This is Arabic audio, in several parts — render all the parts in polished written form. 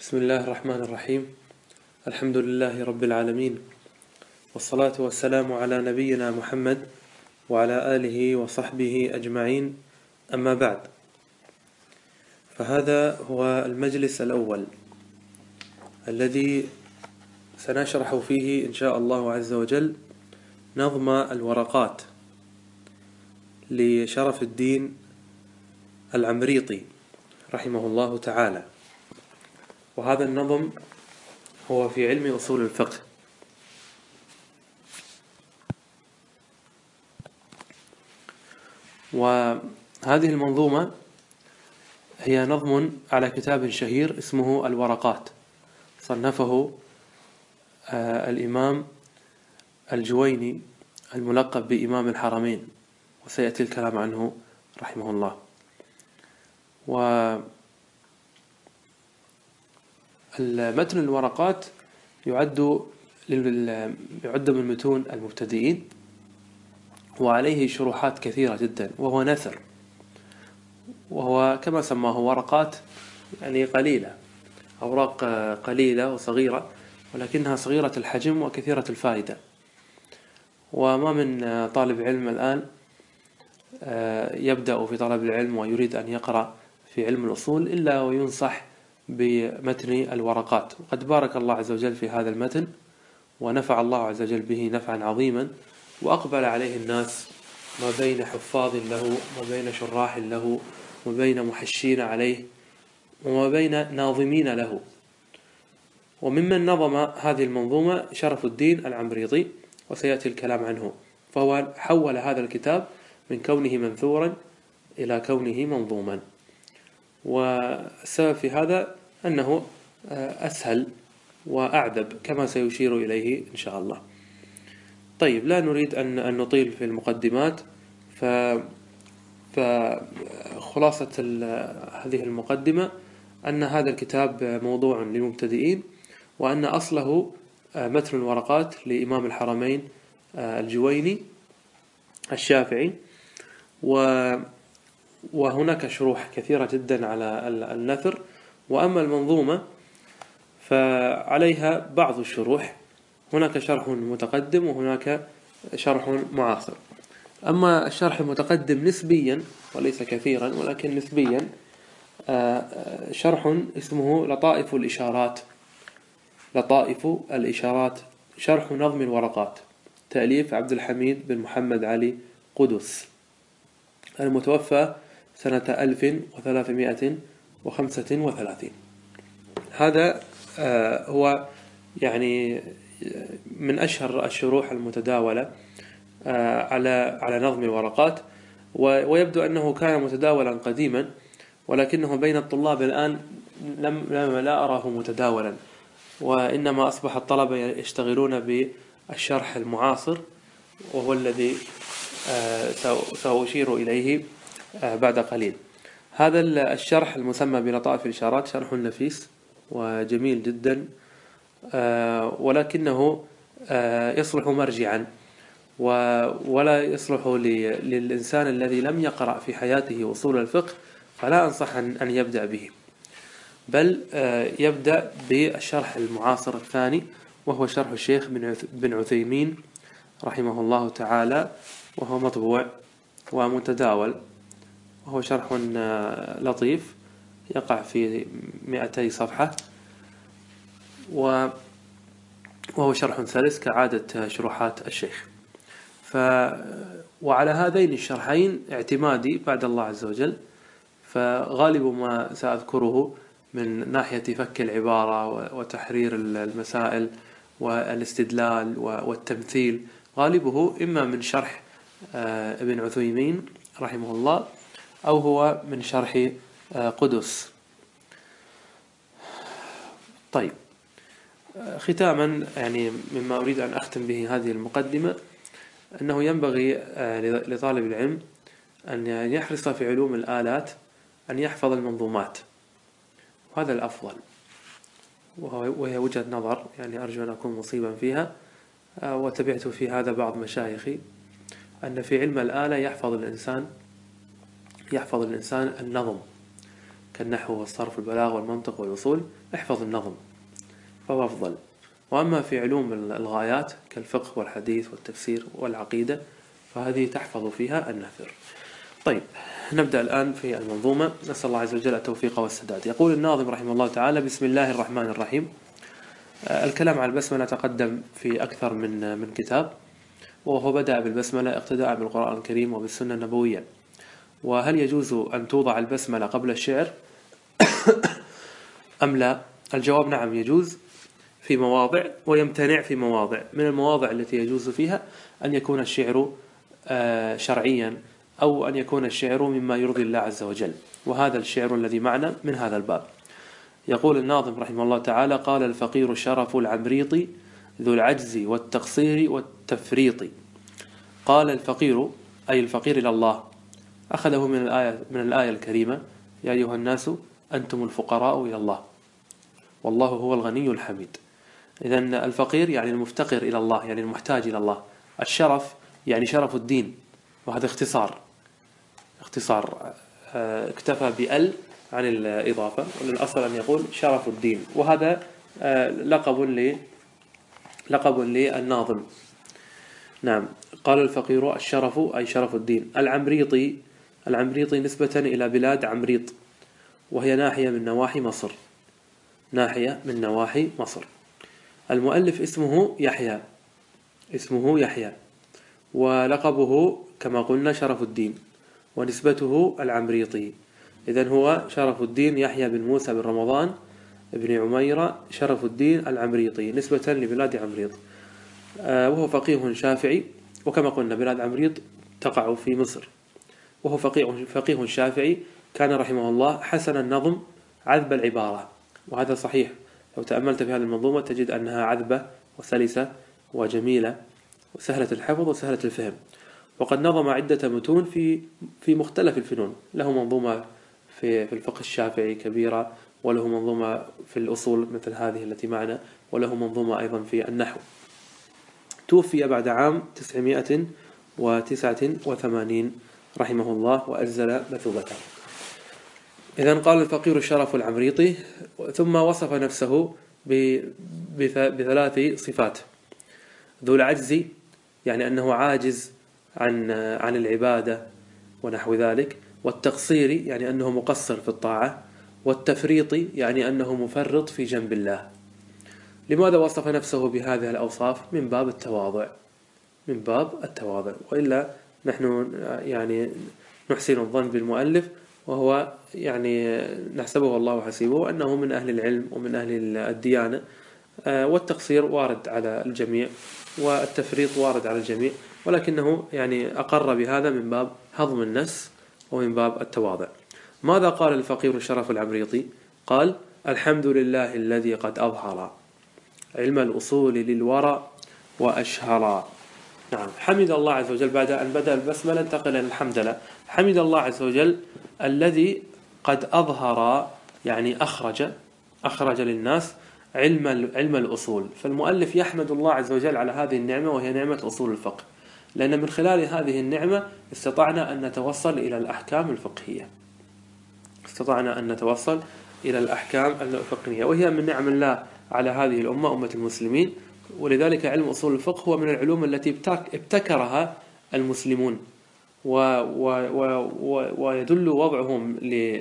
بسم الله الرحمن الرحيم. الحمد لله رب العالمين، والصلاة والسلام على نبينا محمد وعلى آله وصحبه أجمعين، أما بعد، فهذا هو المجلس الأول الذي سنشرح فيه إن شاء الله عز وجل نظم الورقات لشرف الدين العمريطي رحمه الله تعالى. وهذا النظم هو في علم أصول الفقه، وهذه المنظومة هي نظم على كتاب شهير اسمه الورقات، صنفه الإمام الجويني الملقب بإمام الحرمين، وسيأتي الكلام عنه رحمه الله. والمتن الورقات يعد من متون المبتدئين، وعليه شروحات كثيرة جدا، وهو نثر، وهو كما سماه ورقات، يعني قليلة، أوراق قليلة وصغيرة، ولكنها صغيرة الحجم وكثيرة الفائدة. وما من طالب علم الآن يبدأ في طلب العلم ويريد أن يقرأ في علم الأصول إلا وينصح بمتن الورقات. قد بارك الله عز وجل في هذا المتن، ونفع الله عز وجل به نفعا عظيما، وأقبل عليه الناس ما بين حفاظ له وبين شراح له وبين محشين عليه وبين ناظمين له. وممن نظم هذه المنظومة شرف الدين العمريطي، وسيأتي الكلام عنه. فهو حول هذا الكتاب من كونه منثورا إلى كونه منظوما، والسبب في هذا أنه أسهل وأعذب كما سيشير إليه إن شاء الله. طيب، لا نريد أن نطيل في المقدمات، فخلاصة هذه المقدمة أن هذا الكتاب موضوع للمبتدئين، وأن أصله متن الورقات لإمام الحرمين الجويني الشافعي، وهناك شروح كثيرة جدا على النثر. وأما المنظومة فعليها بعض الشروح، هناك شرح متقدم وهناك شرح معاصر. أما الشرح المتقدم نسبيا وليس كثيرا، ولكن نسبيا، شرح اسمه لطائف الإشارات، شرح نظم الورقات، تأليف عبد الحميد بن محمد علي قدس، المتوفى سنة 1335. هذا هو يعني من أشهر الشروح المتداولة على نظم الورقات، ويبدو أنه كان متداولا قديما، ولكنه بين الطلاب الآن لا أراه متداولا، وإنما أصبح الطلبة يشتغلون بالشرح المعاصر، وهو الذي سأشير إليه بعد قليل. هذا الشرح المسمى بلطائف الإشارات شرح نفيس وجميل جدا، ولكنه يصلح مرجعا، ولا يصلح للإنسان الذي لم يقرأ في حياته أصول الفقه، فلا أنصح أن يبدأ به، بل يبدأ بالشرح المعاصر الثاني، وهو شرح الشيخ بن عثيمين رحمه الله تعالى، وهو مطبوع ومتداول، وهو شرح لطيف يقع في 200 صفحة، وهو شرح سلس كعادة شروحات الشيخ. وعلى هذين الشرحين اعتمادي بعد الله عز وجل، فغالب ما سأذكره من ناحية فك العبارة وتحرير المسائل والاستدلال والتمثيل، غالبه إما من شرح ابن عثيمين رحمه الله، أو هو من شرح قدس. طيب، ختاما، يعني مما أريد أن أختم به هذه المقدمة، أنه ينبغي لطالب العلم أن يحرص في علوم الآلات أن يحفظ المنظومات، وهذا الأفضل، وهي وجهة نظر، يعني أرجو أن أكون مصيبا فيها، وتبعت في هذا بعض مشايخي، أن في علم الآلة يحفظ الإنسان النظم، كالنحو والصرف والبلاغ والمنطق والوصول احفظ النظم فهو أفضل. وأما في علوم الغايات كالفقه والحديث والتفسير والعقيدة فهذه تحفظ فيها النثر. طيب نبدأ الآن في المنظومة، نسأل الله عز وجل التوفيق والسداد. يقول الناظم رحمه الله تعالى: بسم الله الرحمن الرحيم. الكلام على البسملة تقدم في أكثر من كتاب، وهو بدأ بالبسملة اقتداء بالقرآن الكريم وبالسنة النبوية. وهل يجوز أن توضع البسملة قبل الشعر أم لا؟ الجواب: نعم يجوز في مواضع ويمتنع في مواضع. من المواضع التي يجوز فيها أن يكون الشعر شرعيا، أو أن يكون الشعر مما يرضي الله عز وجل، وهذا الشعر الذي معنا من هذا الباب. يقول الناظم رحمه الله تعالى: قال الفقير الشرف العمريطي ذو العجز والتقصير والتفريط. قال الفقير أي الفقير إلى الله، أخذه من الآية الكريمة: يا أيها الناس أنتم الفقراء إلى الله والله هو الغني الحميد. إذن الفقير يعني المفتقر إلى الله، يعني المحتاج إلى الله. الشرف يعني شرف الدين، وهذا اختصار اكتفى بأل عن الإضافة، والأصل أن يقول شرف الدين. وهذا لقب للناظم. نعم. قال الفقير الشرف أي شرف الدين. العمريطي نسبة إلى بلاد عمريط، وهي ناحية من نواحي مصر. المؤلف اسمه يحيى، ولقبه كما قلنا شرف الدين، ونسبته العمريطي. إذن هو شرف الدين يحيى بن موسى بن رمضان بن عميرة شرف الدين العمريطي نسبة لبلاد عمريط. وهو فقيه شافعي، وكما قلنا بلاد عمريط تقع في مصر. وهو فقيه شافعي، كان رحمه الله حسن النظم عذب العبارة، وهذا صحيح. لو تأملت في هذه المنظومة تجد أنها عذبة وسلسة وجميلة وسهلة الحفظ وسهلة الفهم. وقد نظم عدة متون في مختلف الفنون. له منظومة في الفقه الشافعي كبيرة، وله منظومة في الأصول مثل هذه التي معنا، وله منظومة أيضا في النحو. توفي بعد عام 989 رحمه الله وأجزل مثوبته. إذن قال الفقير الشرف العمريطي، ثم وصف نفسه بثلاث صفات: ذو العجز يعني أنه عاجز عن العبادة ونحو ذلك، والتقصير يعني أنه مقصر في الطاعة، والتفريط يعني أنه مفرط في جنب الله. لماذا وصف نفسه بهذه الأوصاف؟ من باب التواضع، وإلا نحن يعني نحسن الظن بالمؤلف، وهو يعني نحسبه الله حسيبه أنه من أهل العلم ومن أهل الديانة. والتقصير وارد على الجميع، والتفريط وارد على الجميع، ولكنه يعني أقر بهذا من باب هضم النفس ومن باب التواضع. ماذا قال الفقير الشرف العمريطي؟ قال: الحمد لله الذي قد أظهر علم الأصول للورى وأشهرا. نعم. حمد الله عز وجل بعد أن بدأ البسملة انتقل إلى الحمد لله. حمد الله عز وجل الذي قد أظهر يعني أخرج للناس علم الأصول. فالمؤلف يحمد الله عز وجل على هذه النعمة، وهي نعمة أصول الفقه، لأن من خلال هذه النعمة استطعنا أن نتوصل إلى الأحكام الفقهية، وهي من نعم الله على هذه الأمة، أمة المسلمين. ولذلك علم أصول الفقه هو من العلوم التي ابتكرها المسلمون، ويدل وضعهم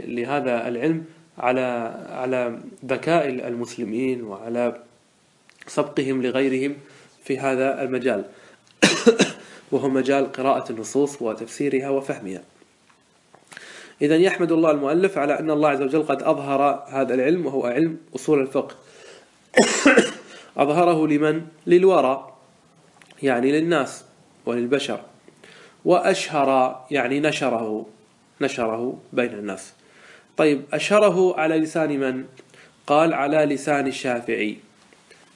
لهذا العلم على ذكاء المسلمين وعلى سبقهم لغيرهم في هذا المجال وهو مجال قراءة النصوص وتفسيرها وفهمها. إذن يحمد الله المؤلف على أن الله عز وجل قد أظهر هذا العلم، وهو علم أصول الفقه. أظهره لمن؟ للورى يعني للناس وللبشر. وأشهر يعني نشره بين الناس. طيب أشهره على لسان من؟ قال على لسان الشافعي،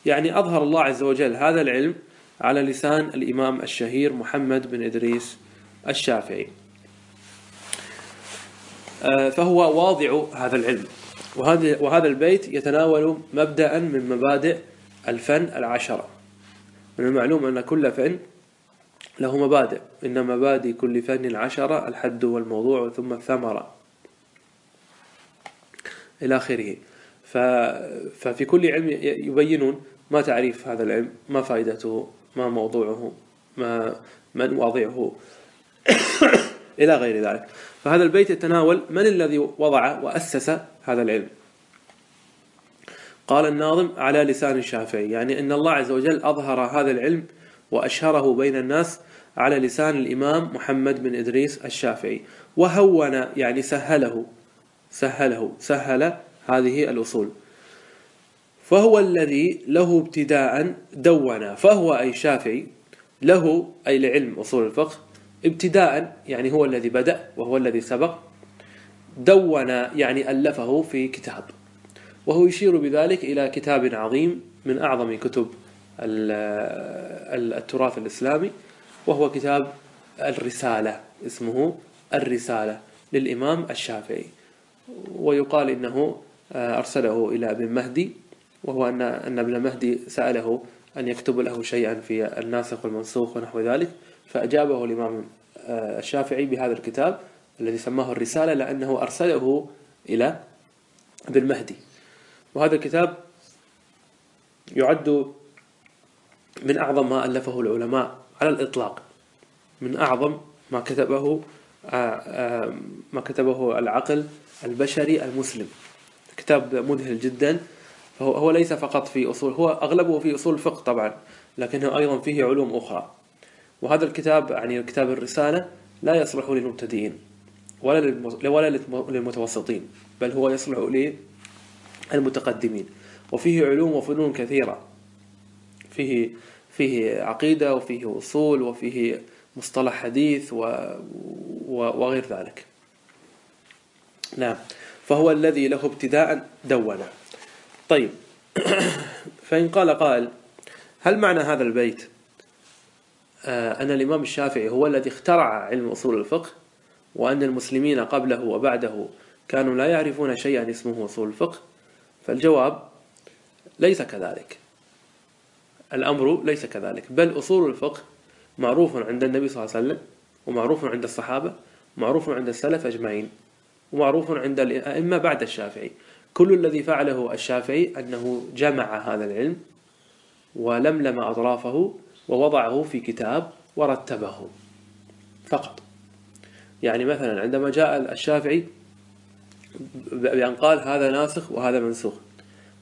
يعني أظهر الله عز وجل هذا العلم على لسان الإمام الشهير محمد بن إدريس الشافعي، فهو واضع هذا العلم. وهذا البيت يتناول مبدأ من مبادئ الفن 10. من المعلوم أن كل فن له مبادئ، إن مبادئ كل فن 10: الحد والموضوع ثم الثمرة. إلى آخره. ففي كل علم يبينون ما تعريف هذا العلم، ما فائدته، ما موضوعه، ما من وضعه إلى غير ذلك. فهذا البيت يتناول من الذي وضع وأسس هذا العلم. قال الناظم على لسان الشافعي، يعني أن الله عز وجل أظهر هذا العلم وأشهره بين الناس على لسان الإمام محمد بن إدريس الشافعي، وهون يعني سهل هذه الأصول. فهو الذي له ابتداء دون، فهو أي شافعي له أي لعلم أصول الفقه ابتداء، يعني هو الذي بدأ وهو الذي سبق، دون يعني ألفه في كتاب، وهو يشير بذلك إلى كتاب عظيم من أعظم كتب التراث الإسلامي، وهو كتاب الرسالة، اسمه الرسالة للإمام الشافعي، ويقال إنه أرسله إلى ابن مهدي، وهو أن ابن مهدي سأله أن يكتب له شيئا في الناسخ والمنسوخ ونحو ذلك، فأجابه الإمام الشافعي بهذا الكتاب الذي سماه الرسالة لأنه أرسله إلى ابن مهدي. وهذا الكتاب يعد من أعظم ما ألفه العلماء على الإطلاق، من أعظم ما كتبه العقل البشري المسلم، كتاب مذهل جدا. فهو ليس فقط في أصول، هو أغلبه في أصول الفقه طبعا، لكنه أيضا فيه علوم أخرى. وهذا الكتاب يعني كتاب الرسالة لا يصلح للمبتدئين ولا للمتوسطين، بل هو يصلح للمتقدمين، وفيه علوم وفنون كثيرة، فيه عقيدة وفيه أصول وفيه مصطلح حديث وغير ذلك. نعم، فهو الذي له ابتداء دون. طيب، فإن قال قائل هل معنى هذا البيت أن الإمام الشافعي هو الذي اخترع علم أصول الفقه، وأن المسلمين قبله وبعده كانوا لا يعرفون شيئا اسمه أصول الفقه؟ فالجواب ليس كذلك، الأمر ليس كذلك، بل أصول الفقه معروف عند النبي صلى الله عليه وسلم، ومعروف عند الصحابة، ومعروف عند السلف أجمعين، ومعروف عند الأئمة بعد الشافعي. كل الذي فعله الشافعي أنه جمع هذا العلم ولملم أطرافه ووضعه في كتاب ورتبه فقط. يعني مثلا عندما جاء الشافعي بأن قال هذا ناسخ وهذا منسوخ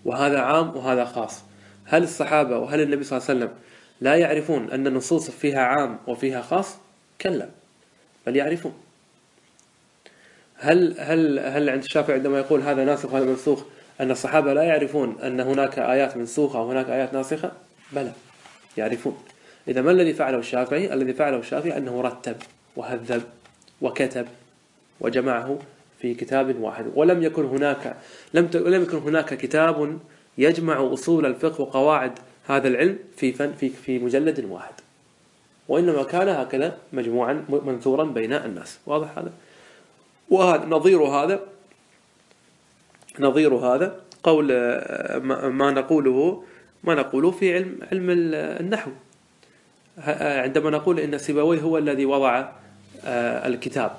وهذا عام وهذا خاص، هل الصحابة وهل النبي صلى الله عليه وسلم لا يعرفون أن النصوص فيها عام وفيها خاص؟ كلا، بل يعرفون. هل عند الشافعي عندما يقول هذا ناسخ وهذا منسوخ أن الصحابة لا يعرفون أن هناك آيات منسوخة وهناك آيات ناسخة؟ بلى، يعرفون. إذا ما الذي فعله الشافعي؟ الذي فعله الشافعي أنه رتب وهذب وكتب وجمعه في كتاب واحد، ولم يكن هناك كتاب يجمع أصول الفقه وقواعد هذا العلم في مجلد واحد، وإنما كان هكذا مجموعا منثورا بين الناس. واضح هذا؟ ونظير هذا قول ما نقوله في علم النحو، عندما نقول إن سيبويه هو الذي وضع الكتاب.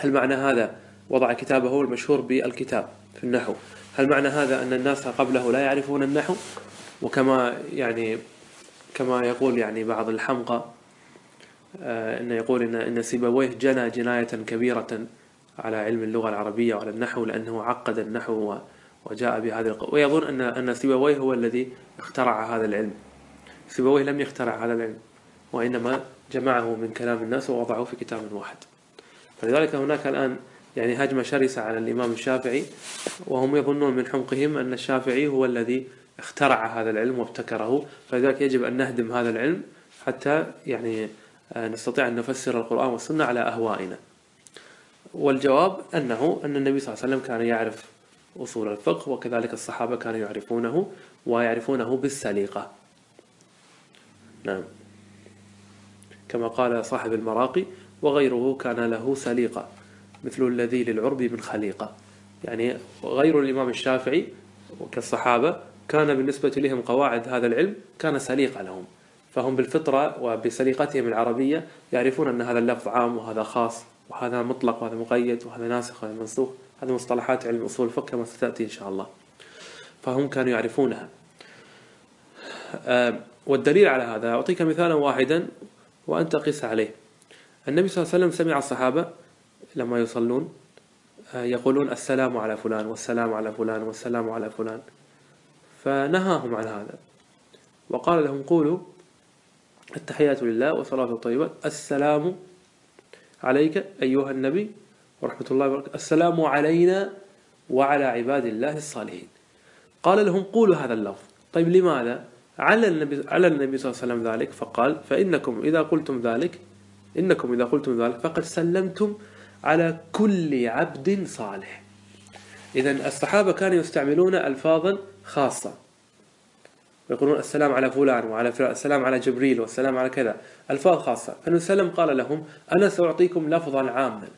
هل معنى هذا وضع كتابه هو المشهور بالكتاب في النحو؟ هل معنى هذا أن الناس قبله لا يعرفون النحو؟ وكما يقول يعني بعض الحمقى أن يقول إن سيبويه جنى جناية كبيرة على علم اللغة العربية وعلى النحو، لأنه عقد النحو وجاء بهذا القول، ويظن أن سيبويه هو الذي اخترع هذا العلم. سيبويه لم يخترع هذا العلم، وإنما جمعه من كلام الناس ووضعه في كتاب واحد. فلذلك هناك الآن يعني هجمة شرسة على الإمام الشافعي، وهم يظنون من حمقهم أن الشافعي هو الذي اخترع هذا العلم وابتكره، فلذلك يجب أن نهدم هذا العلم حتى يعني نستطيع أن نفسر القرآن والسنة على أهوائنا. والجواب أن النبي صلى الله عليه وسلم كان يعرف أصول الفقه، وكذلك الصحابة كانوا يعرفونه ويعرفونه بالسليقة. نعم، كما قال صاحب المراقي وغيره كان له سليقة مثل الذي للعرب من خليقة، يعني غير الإمام الشافعي كالصحابة كان بالنسبة لهم قواعد هذا العلم كان سليقة لهم، فهم بالفطرة وبسليقتهم العربية يعرفون أن هذا اللفظ عام وهذا خاص وهذا مطلق وهذا مقيد وهذا ناسخ وهذا منسوخ هذه مصطلحات علم أصول الفقه كما ستأتي إن شاء الله، فهم كانوا يعرفونها. والدليل على هذا أعطيك مثالا واحدا وأنت قس عليه. النبي صلى الله عليه وسلم سمع الصحابة لما يصلون يقولون السلام على فلان والسلام على فلان والسلام على فلان، فنهاهم عن هذا وقال لهم قولوا التحيات لله والصلاة الطيبة، السلام عليك أيها النبي ورحمة الله وبركاته، السلام علينا وعلى عباد الله الصالحين. قال لهم قولوا هذا اللفظ. طيب لماذا؟ على النبي صلى الله عليه وسلم ذلك، فقال فإنكم إذا قلتم ذلك فقد سلمتم على كل عبد صالح. إذن الصحابة كانوا يستعملون ألفاظا خاصة، يقولون السلام على فلان وعلى فلان، السلام على جبريل والسلام على كذا، ألفاظ خاصة. فالنبي صلى الله عليه وسلم قال لهم أنا سأعطيكم لفظا عاما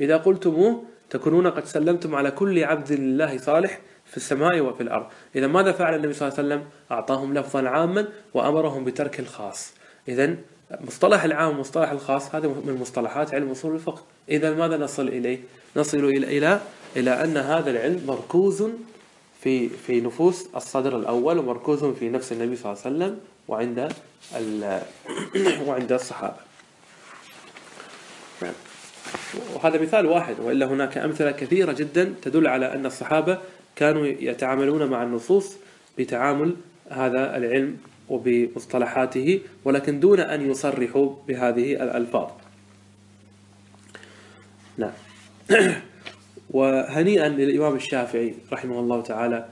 إذا قلتموه تكونون قد سلمتم على كل عبد الله صالح في السماء وفي الأرض. إذا ماذا فعل النبي صلى الله عليه وسلم؟ أعطاهم لفظا عاما وأمرهم بترك الخاص. إذن مصطلح العام ومصطلح الخاص هذا من مصطلحات علم أصول الفقه. إذا ماذا نصل إليه؟ نصل إلى أن هذا العلم مركوز في نفوس الصدر الأول، ومركوز في نفس النبي صلى الله عليه وسلم وعند الصحابة. وهذا مثال واحد، وإلا هناك أمثلة كثيرة جدا تدل على أن الصحابة كانوا يتعاملون مع النصوص بتعامل هذا العلم وبمصطلحاته، ولكن دون أن يصرحوا بهذه الألفاظ. نعم. وهنيئا للإمام الشافعي رحمه الله تعالى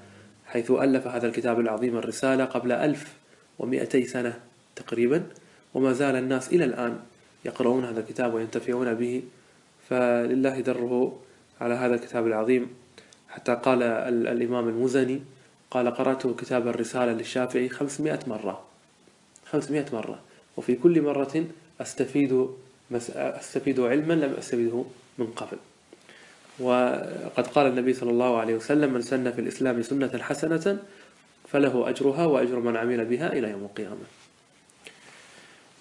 حيث ألف هذا الكتاب العظيم الرسالة قبل 1200 سنة تقريبا، وما زال الناس إلى الآن يقرؤون هذا الكتاب وينتفعون به، فلله دره على هذا الكتاب العظيم. حتى قال الإمام المزني قال قرأته كتاب الرسالة للشافعي 500 مرة، وفي كل مرة أستفيد علما لم أستفده من قبل. وقد قال النبي صلى الله عليه وسلم من سن في الإسلام سنة حسنة فله أجرها وأجر من عمل بها إلى يوم القيامة.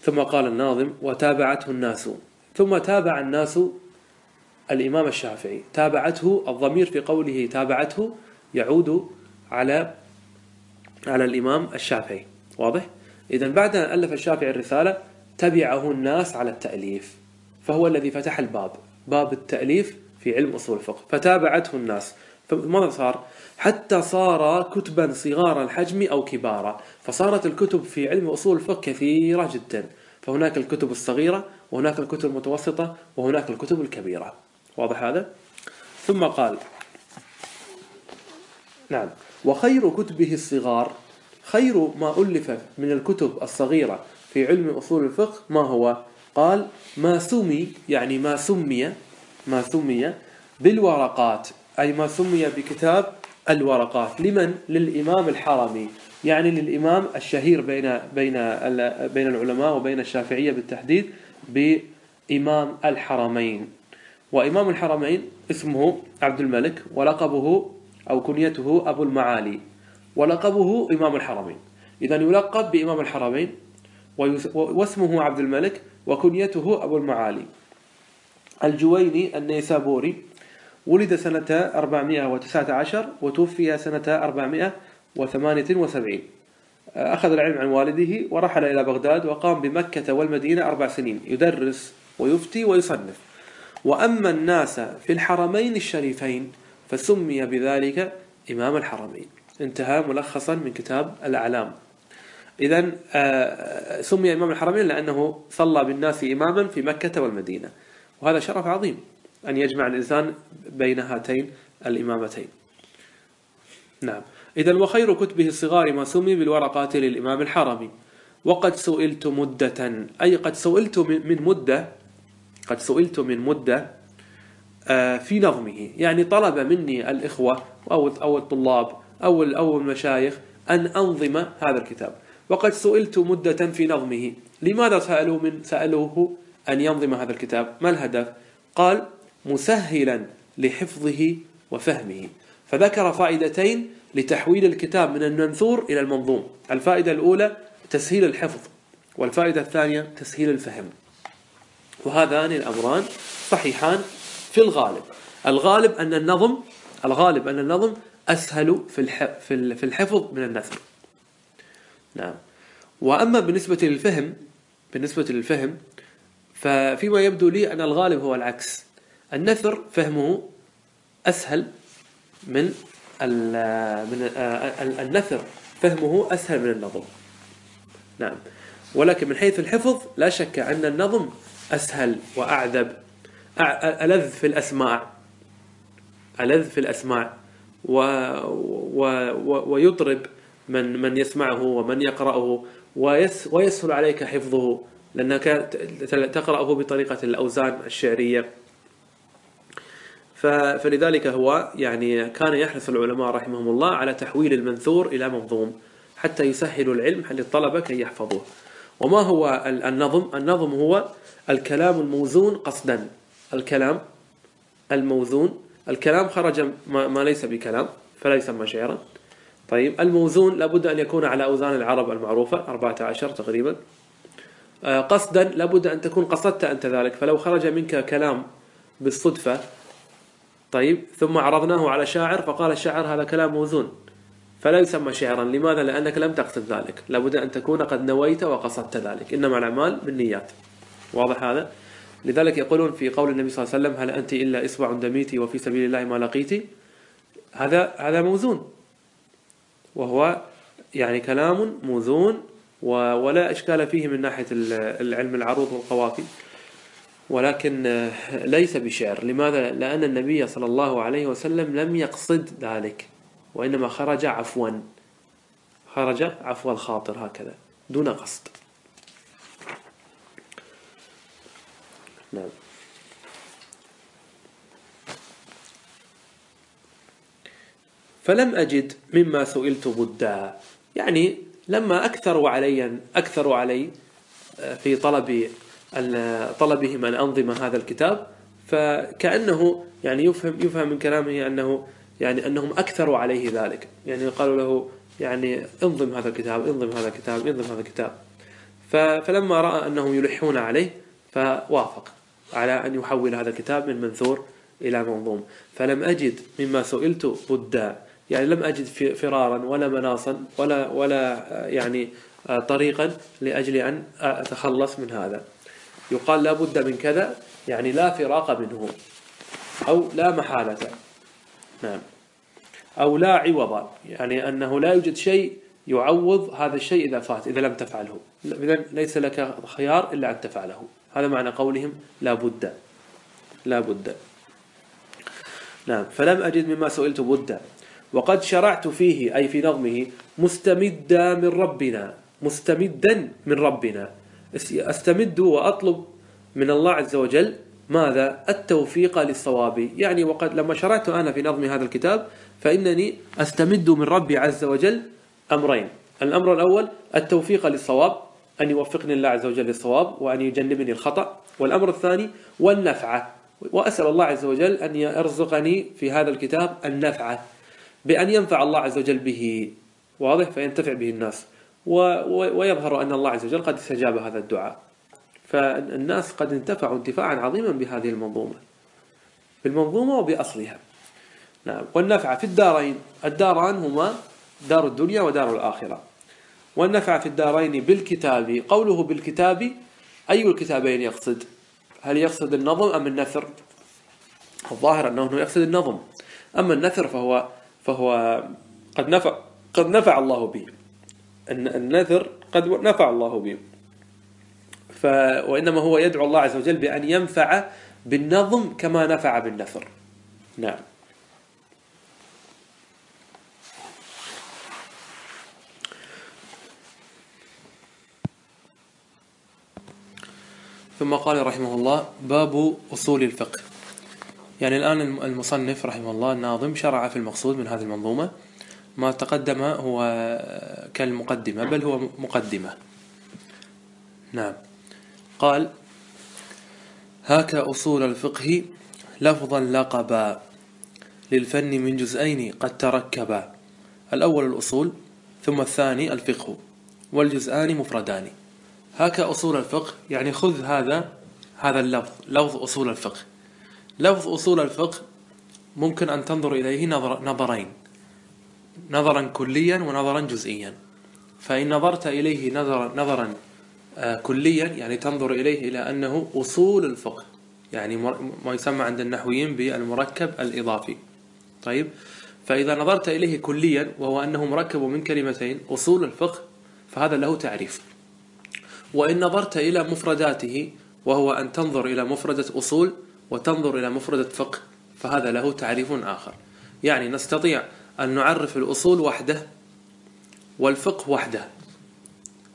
ثم قال الناظم وتابعته الناس، ثم تابع الناس الإمام الشافعي. تابعته، الضمير في قوله تابعته يعود على الإمام الشافعي، واضح؟ إذن بعد أن ألف الشافعي الرسالة تبعه الناس على التأليف، فهو الذي فتح باب التأليف في علم أصول الفقه، فتابعته الناس. فماذا صار؟ حتى صار كتبا صغار الحجم أو كبارا، فصارت الكتب في علم أصول الفقه كثيرة جدا، فهناك الكتب الصغيرة وهناك الكتب المتوسطة وهناك الكتب الكبيرة، واضح هذا؟ ثم قال نعم وخير كتبه الصغار، خير ما ألف من الكتب الصغيرة في علم أصول الفقه ما هو؟ قال ما سمي بالورقات، أي ما سمي بكتاب الورقات. لمن؟ للإمام الحرمي، يعني للإمام الشهير بين العلماء وبين الشافعية بالتحديد بإمام الحرمين. وإمام الحرمين اسمه عبد الملك، ولقبه أو كنيته أبو المعالي، ولقبه إمام الحرمين. إذن يلقب بإمام الحرمين واسمه عبد الملك وكنيته أبو المعالي. الجويني النيسابوري ولد سنة 419 وتوفي سنة 478. أخذ العلم عن والده ورحل إلى بغداد، وقام بمكة والمدينة 4 سنين يدرس ويفتي ويصنف. وأما الناس في الحرمين الشريفين فسمي بذلك إمام الحرمين. انتهى ملخصا من كتاب الأعلام. إذن سمي إمام الحرمين لأنه صلى بالناس إماما في مكة والمدينة، وهذا شرف عظيم أن يجمع الإنسان بين هاتين الإمامتين. نعم. إذن وخير كتبه الصغار ما سمي بالورقات للإمام الحرمي. وقد سئلت مدة، أي قد سئلت من مدة في نظمه، يعني طلب مني الإخوة أو الطلاب أو المشايخ أن أنظم هذا الكتاب. وقد سئلت مدة في نظمه. لماذا سألوه أن ينظم هذا الكتاب؟ ما الهدف؟ قال مسهلا لحفظه وفهمه. فذكر فائدتين لتحويل الكتاب من المنثور إلى المنظوم. الفائدة الأولى تسهيل الحفظ، والفائدة الثانية تسهيل الفهم. وهذان الأمران صحيحان في الغالب. الغالب أن النظم أسهل في الحفظ من النثر. نعم. وأما بالنسبة للفهم ففيما يبدو لي أن الغالب هو العكس، النثر فهمه أسهل من النظم. نعم. ولكن من حيث الحفظ لا شك أن النظم أسهل وأعذب، ألذ في الأسماع ويطرب من يسمعه ومن يقرأه، ويسهل عليك حفظه لأنك تقرأه بطريقة الأوزان الشعرية. فلذلك هو يعني كان يحرص العلماء رحمهم الله على تحويل المنثور إلى منظوم حتى يسهلوا العلم للطلبة كي يحفظوه. وما هو النظم؟ النظم هو الكلام الموزون قصدا، الكلام الموزون، الكلام خرج ما ليس بكلام فلا يسمى شعرا. طيب، الموزون لابد أن يكون على أوزان العرب المعروفة 14 تقريبا. قصدا لابد أن تكون قصدت أنت ذلك، فلو خرج منك كلام بالصدفة طيب ثم عرضناه على شاعر فقال الشاعر هذا كلام موزون فلا يسمى شعرا. لماذا؟ لأنك لم تقصد ذلك، لابد أن تكون قد نويت وقصدت ذلك، إنما الأعمال بالنيات. واضح هذا؟ لذلك يقولون في قول النبي صلى الله عليه وسلم هل أنت إلا إصبع دميتي وفي سبيل الله ما لقيتي، هذا موزون، وهو يعني كلام موزون ولا إشكال فيه من ناحية العلم العروض والقوافي، ولكن ليس بشعر. لماذا؟ لأن النبي صلى الله عليه وسلم لم يقصد ذلك، وإنما خرج عفو الخاطر هكذا دون قصد. نعم. فلم أجد مما سئلت بدا، يعني لما أكثروا علي في طلبهم أن أنظم هذا الكتاب، فكأنه يعني يفهم من كلامه أنه يعني أنهم أكثروا عليه ذلك، يعني قالوا له يعني انظم هذا الكتاب. فلما رأى أنهم يلحون عليه فوافق على أن يحول هذا الكتاب من منثور إلى منظوم. فلم أجد مما سئلت بدا، يعني لم أجد فرارا ولا مناصا ولا يعني طريقا لأجل أن أتخلص من هذا. يقال لا بد من كذا، يعني لا فراق منه أو لا محالة. نعم. أو لا عوض، يعني أنه لا يوجد شيء يعوض هذا الشيء إذا فات، إذا لم تفعله، إذن ليس لك خيار إلا أن تفعله. هذا معنى قولهم لا بد. نعم. فلم أجد مما سئلت بدا، وقد شرعت فيه أي في نظمه مستمدا من ربنا، أستمد وأطلب من الله عز وجل ماذا؟ التوفيق للصواب. يعني وقد لما شرعت أنا في نظم هذا الكتاب فإنني أستمد من ربي عز وجل أمرين، الأمر الأول التوفيق للصواب، أن يوفقني الله عز وجل للصواب وأن يجنبني الخطأ، والأمر الثاني والنفعة، وأسأل الله عز وجل أن يرزقني في هذا الكتاب النفعة، بأن ينفع الله عز وجل به، واضح، فينتفع به الناس، ويظهر أن الله عز وجل قد استجاب هذا الدعاء، فالناس قد انتفعوا انتفاعا عظيما بهذه المنظومة، بالمنظومة وبأصلها. نعم. والنفع في الدارين، الداران هما دار الدنيا ودار الآخرة. والنفع في الدارين بالكتاب، قوله بالكتاب أي الكتابين يقصد؟ هل يقصد النظم أم النثر؟ الظاهر أنه يقصد النظم، أما النثر فهو قد نفع الله به، النثر قد نفع الله به، وإنما هو يدعو الله عز وجل بأن ينفع بالنظم كما نفع بالنثر. نعم. ثم قال رحمه الله باب أصول الفقه. يعني الآن المصنف رحمه الله الناظم شرع في المقصود من هذه المنظومة ما تقدم هو كالمقدمة، بل هو مقدمة. نعم. قال هاك أصول الفقه لفظا لقبا للفن من جزئين قد تركبا، الأول الأصول ثم الثاني الفقه، والجزآن مفردان. هاك أصول الفقه يعني خذ هذا اللفظ، لفظ أصول الفقه. لفظ أصول الفقه ممكن أن تنظر إليه نظرين، نظرا كليا ونظرا جزئيا. فإن نظرت إليه نظرا كليا يعني تنظر إليه إلى أنه أصول الفقه، يعني ما يسمى عند النحويين بالمركب الإضافي. طيب، فإذا نظرت إليه كليا وهو أنه مركب من كلمتين أصول الفقه فهذا له تعريف. وإن نظرت إلى مفرداته وهو أن تنظر إلى مفردة أصول وتنظر إلى مفردة فقه فهذا له تعريف آخر. يعني نستطيع أن نعرف الأصول وحده والفقه وحده،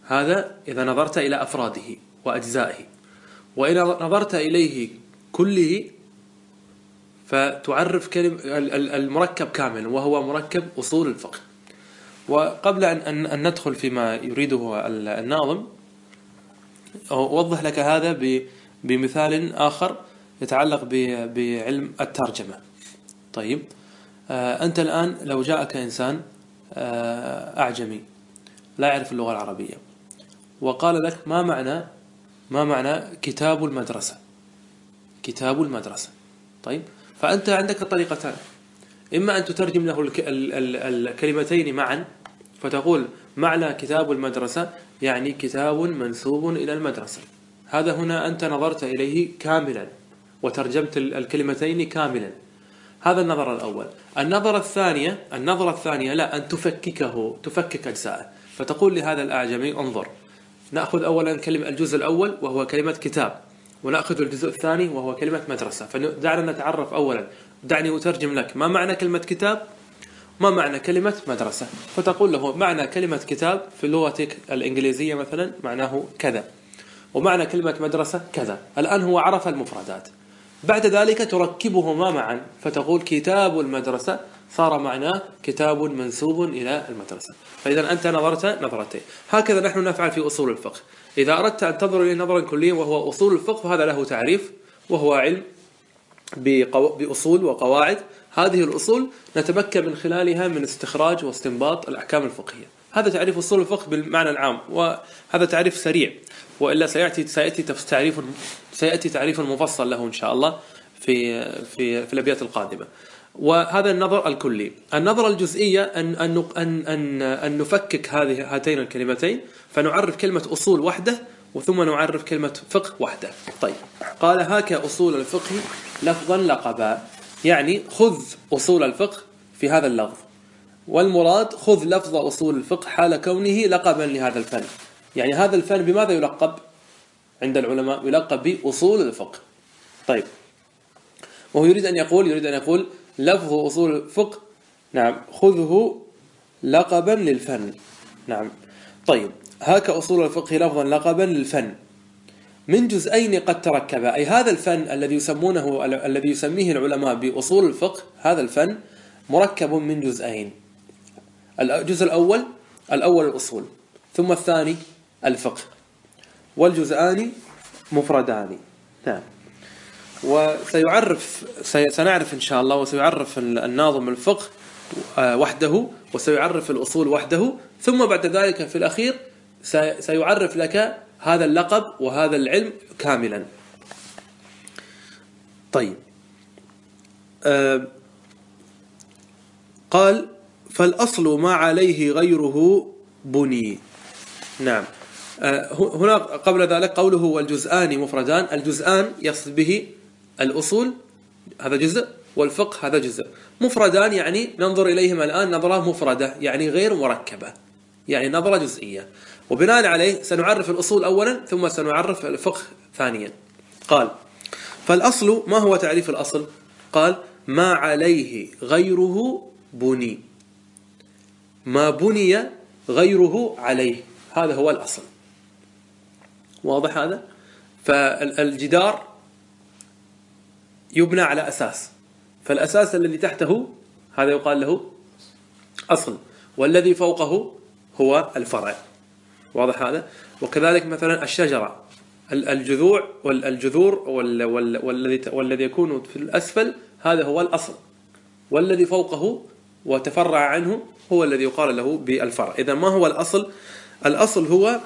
هذا إذا نظرت إلى أفراده وأجزائه. وإذا نظرت إليه كله فتعرف المركب كامل وهو مركب أصول الفقه. وقبل أن ندخل فيما يريده الناظم أوضح لك هذا بمثال آخر يتعلق بعلم الترجمة. طيب، أنت الآن لو جاءك إنسان أعجمي لا يعرف اللغة العربية وقال لك ما معنى كتاب المدرسة، كتاب المدرسة. طيب، فأنت عندك طريقتان، إما أن تترجم له الكلمتين معا فتقول معنى كتاب المدرسة يعني كتاب منسوب إلى المدرسة. هذا هنا أنت نظرت إليه كاملا وترجمت الكلمتين كاملا، هذا النظر الأول. النظرة الثانية لا، أن تفكك أجزاءه، فتقول لهذا الأعجمي انظر، نأخذ أولا الجزء الأول وهو كلمة كتاب، ونأخذ الجزء الثاني وهو كلمة مدرسة. فدعنا نتعرف أولا، دعني أترجم لك ما معنى كلمة كتاب، ما معنى كلمة مدرسة. فتقول له معنى كلمة كتاب في لغتك الإنجليزية مثلا معناه كذا، ومعنى كلمة مدرسة كذا. الآن هو عرف المفردات، بعد ذلك تركبهما معا فتقول كتاب المدرسة صار معناه كتاب منسوب إلى المدرسة. فإذا أنت نظرت نظرتين. هكذا نحن نفعل في أصول الفقه، إذا أردت أن تنظر إليه نظرا كليا وهو أصول الفقه فهذا له تعريف وهو علم بأصول وقواعد، هذه الأصول نتمكن من خلالها من استخراج واستنباط الأحكام الفقهية. هذا تعريف أصول الفقه بالمعنى العام، وهذا تعريف سريع، وإلا سيأتي تعريف مفصل له إن شاء الله في الأبيات القادمة. وهذا النظر الكلي. النظرة الجزئية أن نفكك هاتين الكلمتين فنعرف كلمة أصول وحده وثم نعرف كلمة فقه وحده. طيب، قال هكا أصول الفقه لفظا لقبا، يعني خذ أصول الفقه في هذا اللفظ، والمراد خذ لفظ أصول الفقه حال كونه لقبا لهذا الفن. يعني هذا الفن بماذا يلقب عند العلماء؟ يلقب بأصول الفقه. طيب، وهو يريد أن يقول لفظ أصول الفقه، نعم، خذه لقبا للفن. نعم. طيب، هكا أصول الفقه لفظا لقبا للفن من جزئين قد تركبا، أي هذا الفن الذي يسميه العلماء بأصول الفقه، هذا الفن مركب من جزئين، الجزء الأول الأصول ثم الثاني الفقه، والجزءان مفردان. نعم. سنعرف إن شاء الله، وسيعرف الناظم الفقه وحده وسيعرف الأصول وحده، ثم بعد ذلك في الأخير سيعرف لك هذا اللقب وهذا العلم كاملا. طيب، قال فالأصل ما عليه غيره بني. نعم. هنا قبل ذلك قوله والجزآن مفردان، الجزآن يقصد به الأصول هذا جزء والفقه هذا جزء، مفردان يعني ننظر إليهما الآن نظرة مفردة يعني غير مركبة، يعني نظرة جزئية. وبناء عليه سنعرف الأصول أولا ثم سنعرف الفقه ثانيا. قال فالأصل، ما هو تعريف الأصل؟ قال ما عليه غيره بني، ما بني غيره عليه، هذا هو الأصل. واضح هذا؟ فالجدار يبنى على أساس، فالأساس الذي تحته هذا يقال له أصل، والذي فوقه هو الفرع. واضح هذا؟ وكذلك مثلا الشجرة، الجذوع والجذور والذي يكون في الأسفل هذا هو الأصل، والذي فوقه وتفرع عنه هو الذي يقال له بالفرع. إذا ما هو الأصل؟ الأصل هو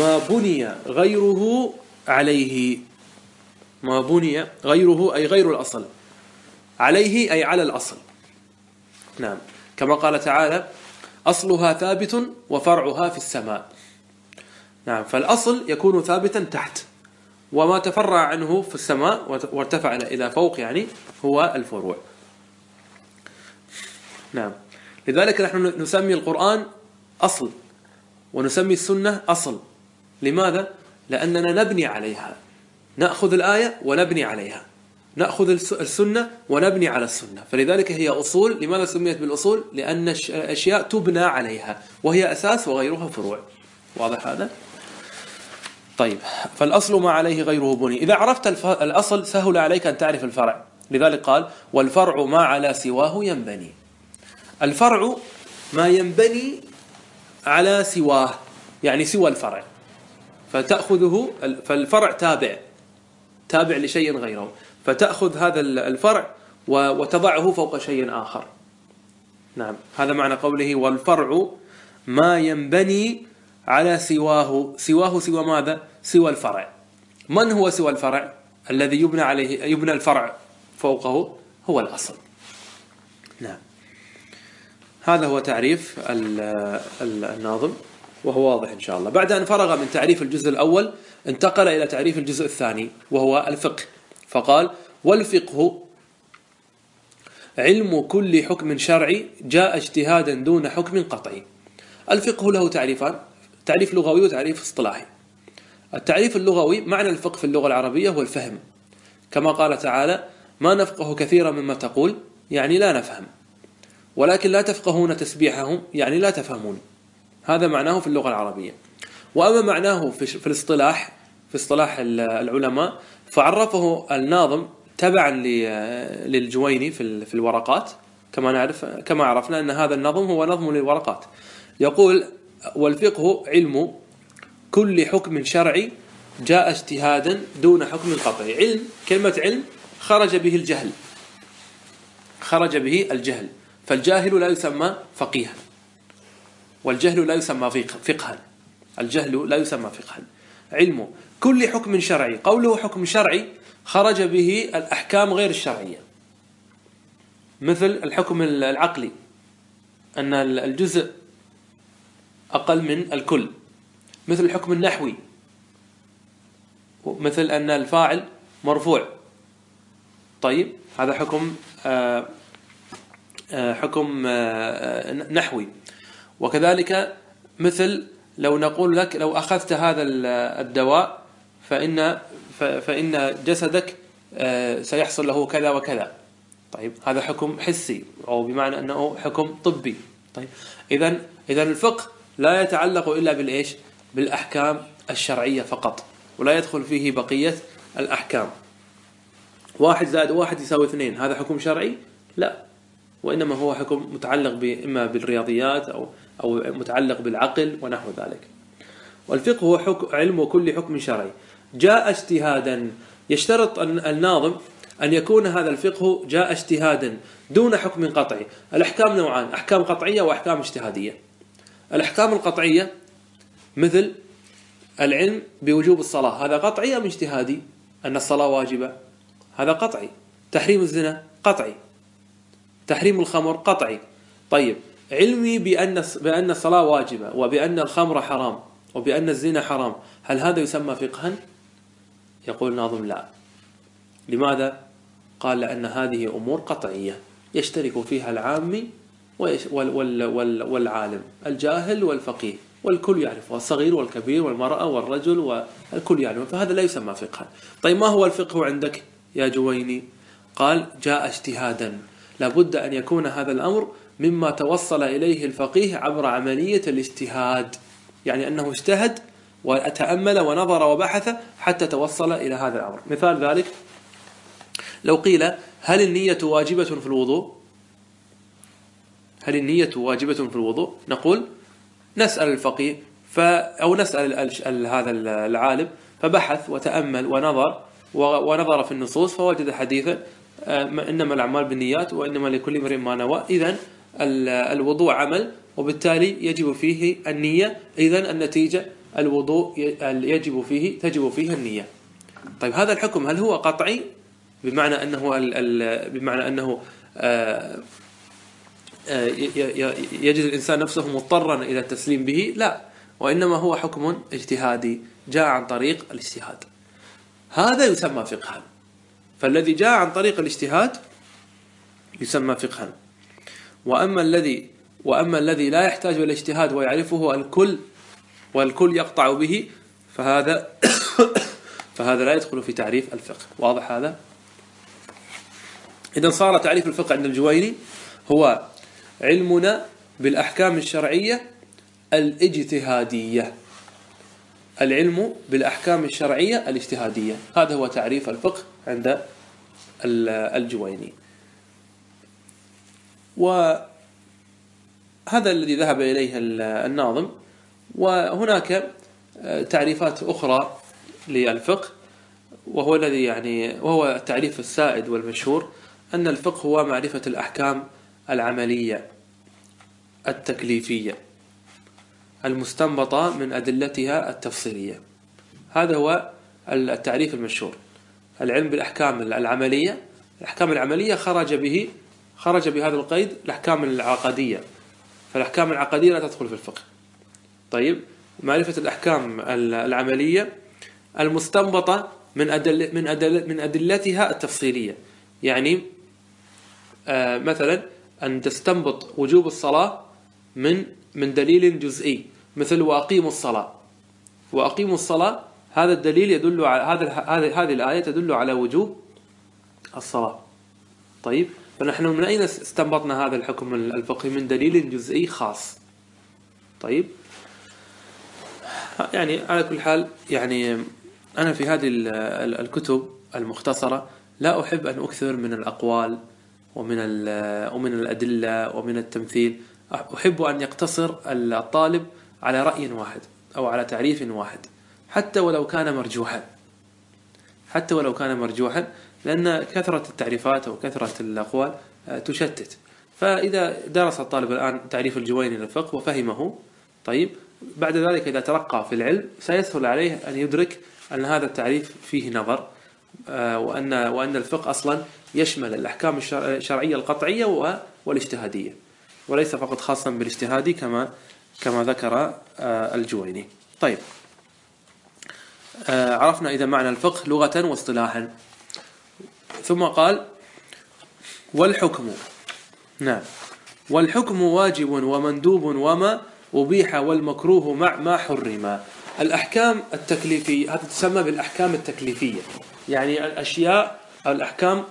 ما بني غيره عليه، ما بني غيره أي غير الأصل عليه أي على الأصل. نعم، كما قال تعالى أصلها ثابت وفرعها في السماء. نعم، فالأصل يكون ثابتا تحت، وما تفرع عنه في السماء وارتفع إلى فوق يعني هو الفروع. نعم، لذلك نحن نسمي القرآن أصل ونسمي السنة أصل. لماذا؟ لأننا نبني عليها، نأخذ الآية ونبني عليها، نأخذ السنة ونبني على السنة. فلذلك هي أصول. لماذا سميت بالأصول؟ لأن الأشياء تبنى عليها وهي أساس وغيرها فروع. واضح هذا؟ طيب، فالأصل ما عليه غيره بني. إذا عرفت الأصل سهل عليك أن تعرف الفرع. لذلك قال والفرع ما على سواه ينبني. الفرع ما ينبني على سواه، يعني سوى الفرع، فتأخذه. فالفرع تابع لشيء غيره، فتأخذ هذا الفرع وتضعه فوق شيء آخر. نعم، هذا معنى قوله والفرع ما ينبني على سواه. سواه سوى ماذا؟ سوى الفرع. من هو سوى الفرع؟ الذي يبنى عليه، يبنى الفرع فوقه، هو الأصل. نعم، هذا هو تعريف الناظم، وهو واضح إن شاء الله. بعد أن فرغ من تعريف الجزء الأول انتقل إلى تعريف الجزء الثاني وهو الفقه، فقال والفقه علم كل حكم شرعي جاء اجتهادا دون حكم قطعي. الفقه له تعريفان، تعريف لغوي وتعريف اصطلاحي. التعريف اللغوي: معنى الفقه في اللغة العربية هو الفهم، كما قال تعالى ما نفقه كثيرا مما تقول، يعني لا نفهم، ولكن لا تفقهون تسبيحهم، يعني لا تفهمون. هذا معناه في اللغة العربية. وأما معناه في الاصطلاح، في اصطلاح العلماء، فعرفه الناظم تبعا للجويني في الورقات، كما عرفنا أن هذا النظم هو نظم للورقات. يقول والفقه علم كل حكم شرعي جاء اجتهادا دون حكم قطعي. علم، كلمة علم خرج به الجهل، خرج به الجهل، فالجاهل لا يسمى فقيها، والجهل لا يسمى فقها، الجهل لا يسمى فقها. علم كل حكم شرعي، قوله حكم شرعي خرج به الأحكام غير الشرعية، مثل الحكم العقلي، أن الجزء أقل من الكل، مثل الحكم النحوي، مثل أن الفاعل مرفوع. طيب، هذا حكم نحوي. وكذلك مثل لو نقول لك لو أخذت هذا الدواء فإن جسدك سيحصل له كذا وكذا. طيب، هذا حكم حسي، أو بمعنى أنه حكم طبي. طيب، إذن الفقه لا يتعلق إلا بالإيش؟ بالأحكام الشرعية فقط، ولا يدخل فيه بقية الأحكام. 1 + 1 = 2، هذا حكم شرعي؟ لا، وإنما هو حكم متعلق إما بالرياضيات أو متعلق بالعقل ونحو ذلك. والفقه هو علم كل حكم شرعي جاء اجتهادا. يشترط الناظم أن يكون هذا الفقه جاء اجتهادا دون حكم قطعي. الأحكام نوعان: أحكام قطعية وأحكام اجتهادية. الأحكام القطعية مثل العلم بوجوب الصلاة، هذا قطعي أم اجتهادي؟ أن الصلاة واجبة، هذا قطعي. تحريم الزنا قطعي، تحريم الخمر قطعي. طيب، علمي بأن الصلاة واجبة وبأن الخمر حرام وبأن الزنا حرام، هل هذا يسمى فقها؟ يقول ناظم لا. لماذا؟ قال لأن هذه أمور قطعية يشترك فيها العامي والعالم، الجاهل والفقيه، والكل يعرفه، الصغير والكبير والمرأة والرجل، والكل يعلم، فهذا لا يسمى فقها. طيب، ما هو الفقه عندك يا جويني؟ قال جاء اجتهادا، لابد أن يكون هذا الأمر مما توصل إليه الفقيه عبر عملية الاجتهاد، يعني أنه اجتهد وتأمل ونظر وبحث حتى توصل إلى هذا الأمر. مثال ذلك لو قيل هل النية واجبة في الوضوء؟ هل النية واجبة في الوضوء؟ نقول نسأل الفقيه أو نسأل هذا العالم، فبحث وتأمل ونظر في النصوص فوجد حديثا إنما الأعمال بالنيات وإنما لكل امرئ ما نوى. إذن الوضوء عمل، وبالتالي يجب فيه النية، إذن النتيجة الوضوء يجب فيه، تجب فيه النية. طيب، هذا الحكم هل هو قطعي بمعنى أنه يجد الإنسان نفسه مضطرا إلى التسليم به، لا، وإنما هو حكم اجتهادي جاء عن طريق الاجتهاد، هذا يسمى فقها. فالذي جاء عن طريق الاجتهاد يسمى فقها، وأما الذي لا يحتاج إلى الاجتهاد ويعرفه الكل والكل يقطع به فهذا لا يدخل في تعريف الفقه. واضح هذا؟ إذن صار تعريف الفقه عند الجويني هو علمنا بالأحكام الشرعية الاجتهادية، العلم بالأحكام الشرعية الاجتهادية، هذا هو تعريف الفقه عند الجويني. وهذا الذي ذهب إليه الناظم. وهناك تعريفات أخرى للفقه، وهو الذي وهو التعريف السائد والمشهور، أن الفقه هو معرفة الأحكام العملية التكليفية المستنبطة من أدلتها التفصيلية، هذا هو التعريف المشهور، العلم بالأحكام العملية. الأحكام العملية خرج بهذا القيد الأحكام العقدية، فالأحكام العقدية لا تدخل في الفقه. طيب، معرفة الأحكام العملية المستنبطة من أدلتها التفصيلية، يعني مثلا أن تستنبط وجوب الصلاة من دليل جزئي، مثل وأقيموا الصلاة. وأقيموا الصلاة، هذا الدليل يدل على هذه الآية تدل على وجوب الصلاة. طيب، فنحن من أين استنبطنا هذا الحكم الفقهي؟ من دليل جزئي خاص. طيب، على كل حال أنا في هذه الكتب المختصرة لا أحب أن أكثر من الأقوال ومن الأدلة ومن التمثيل، أحب أن يقتصر الطالب على رأي واحد أو على تعريف واحد، حتى ولو كان مرجوحا، لأن كثرة التعريفات أو كثرة الأقوال تشتت. فإذا درس الطالب الآن تعريف الجويني للفقه وفهمه، طيب، بعد ذلك إذا ترقى في العلم سيسهل عليه أن يدرك أن هذا التعريف فيه نظر، وأن الفقه أصلا يشمل الأحكام الشرعية القطعية والاجتهادية، وليس فقط خاصا بالاجتهادي كما ذكر الجويني. طيب، عرفنا إذا معنى الفقه لغة واصطلاحا. ثم قال: والحكم، نعم، والحكم واجب ومندوب وما أبيح والمكروه مع ما حرم. الأحكام التكليفية، هذا تسمى بالأحكام التكليفية، يعني الأحكام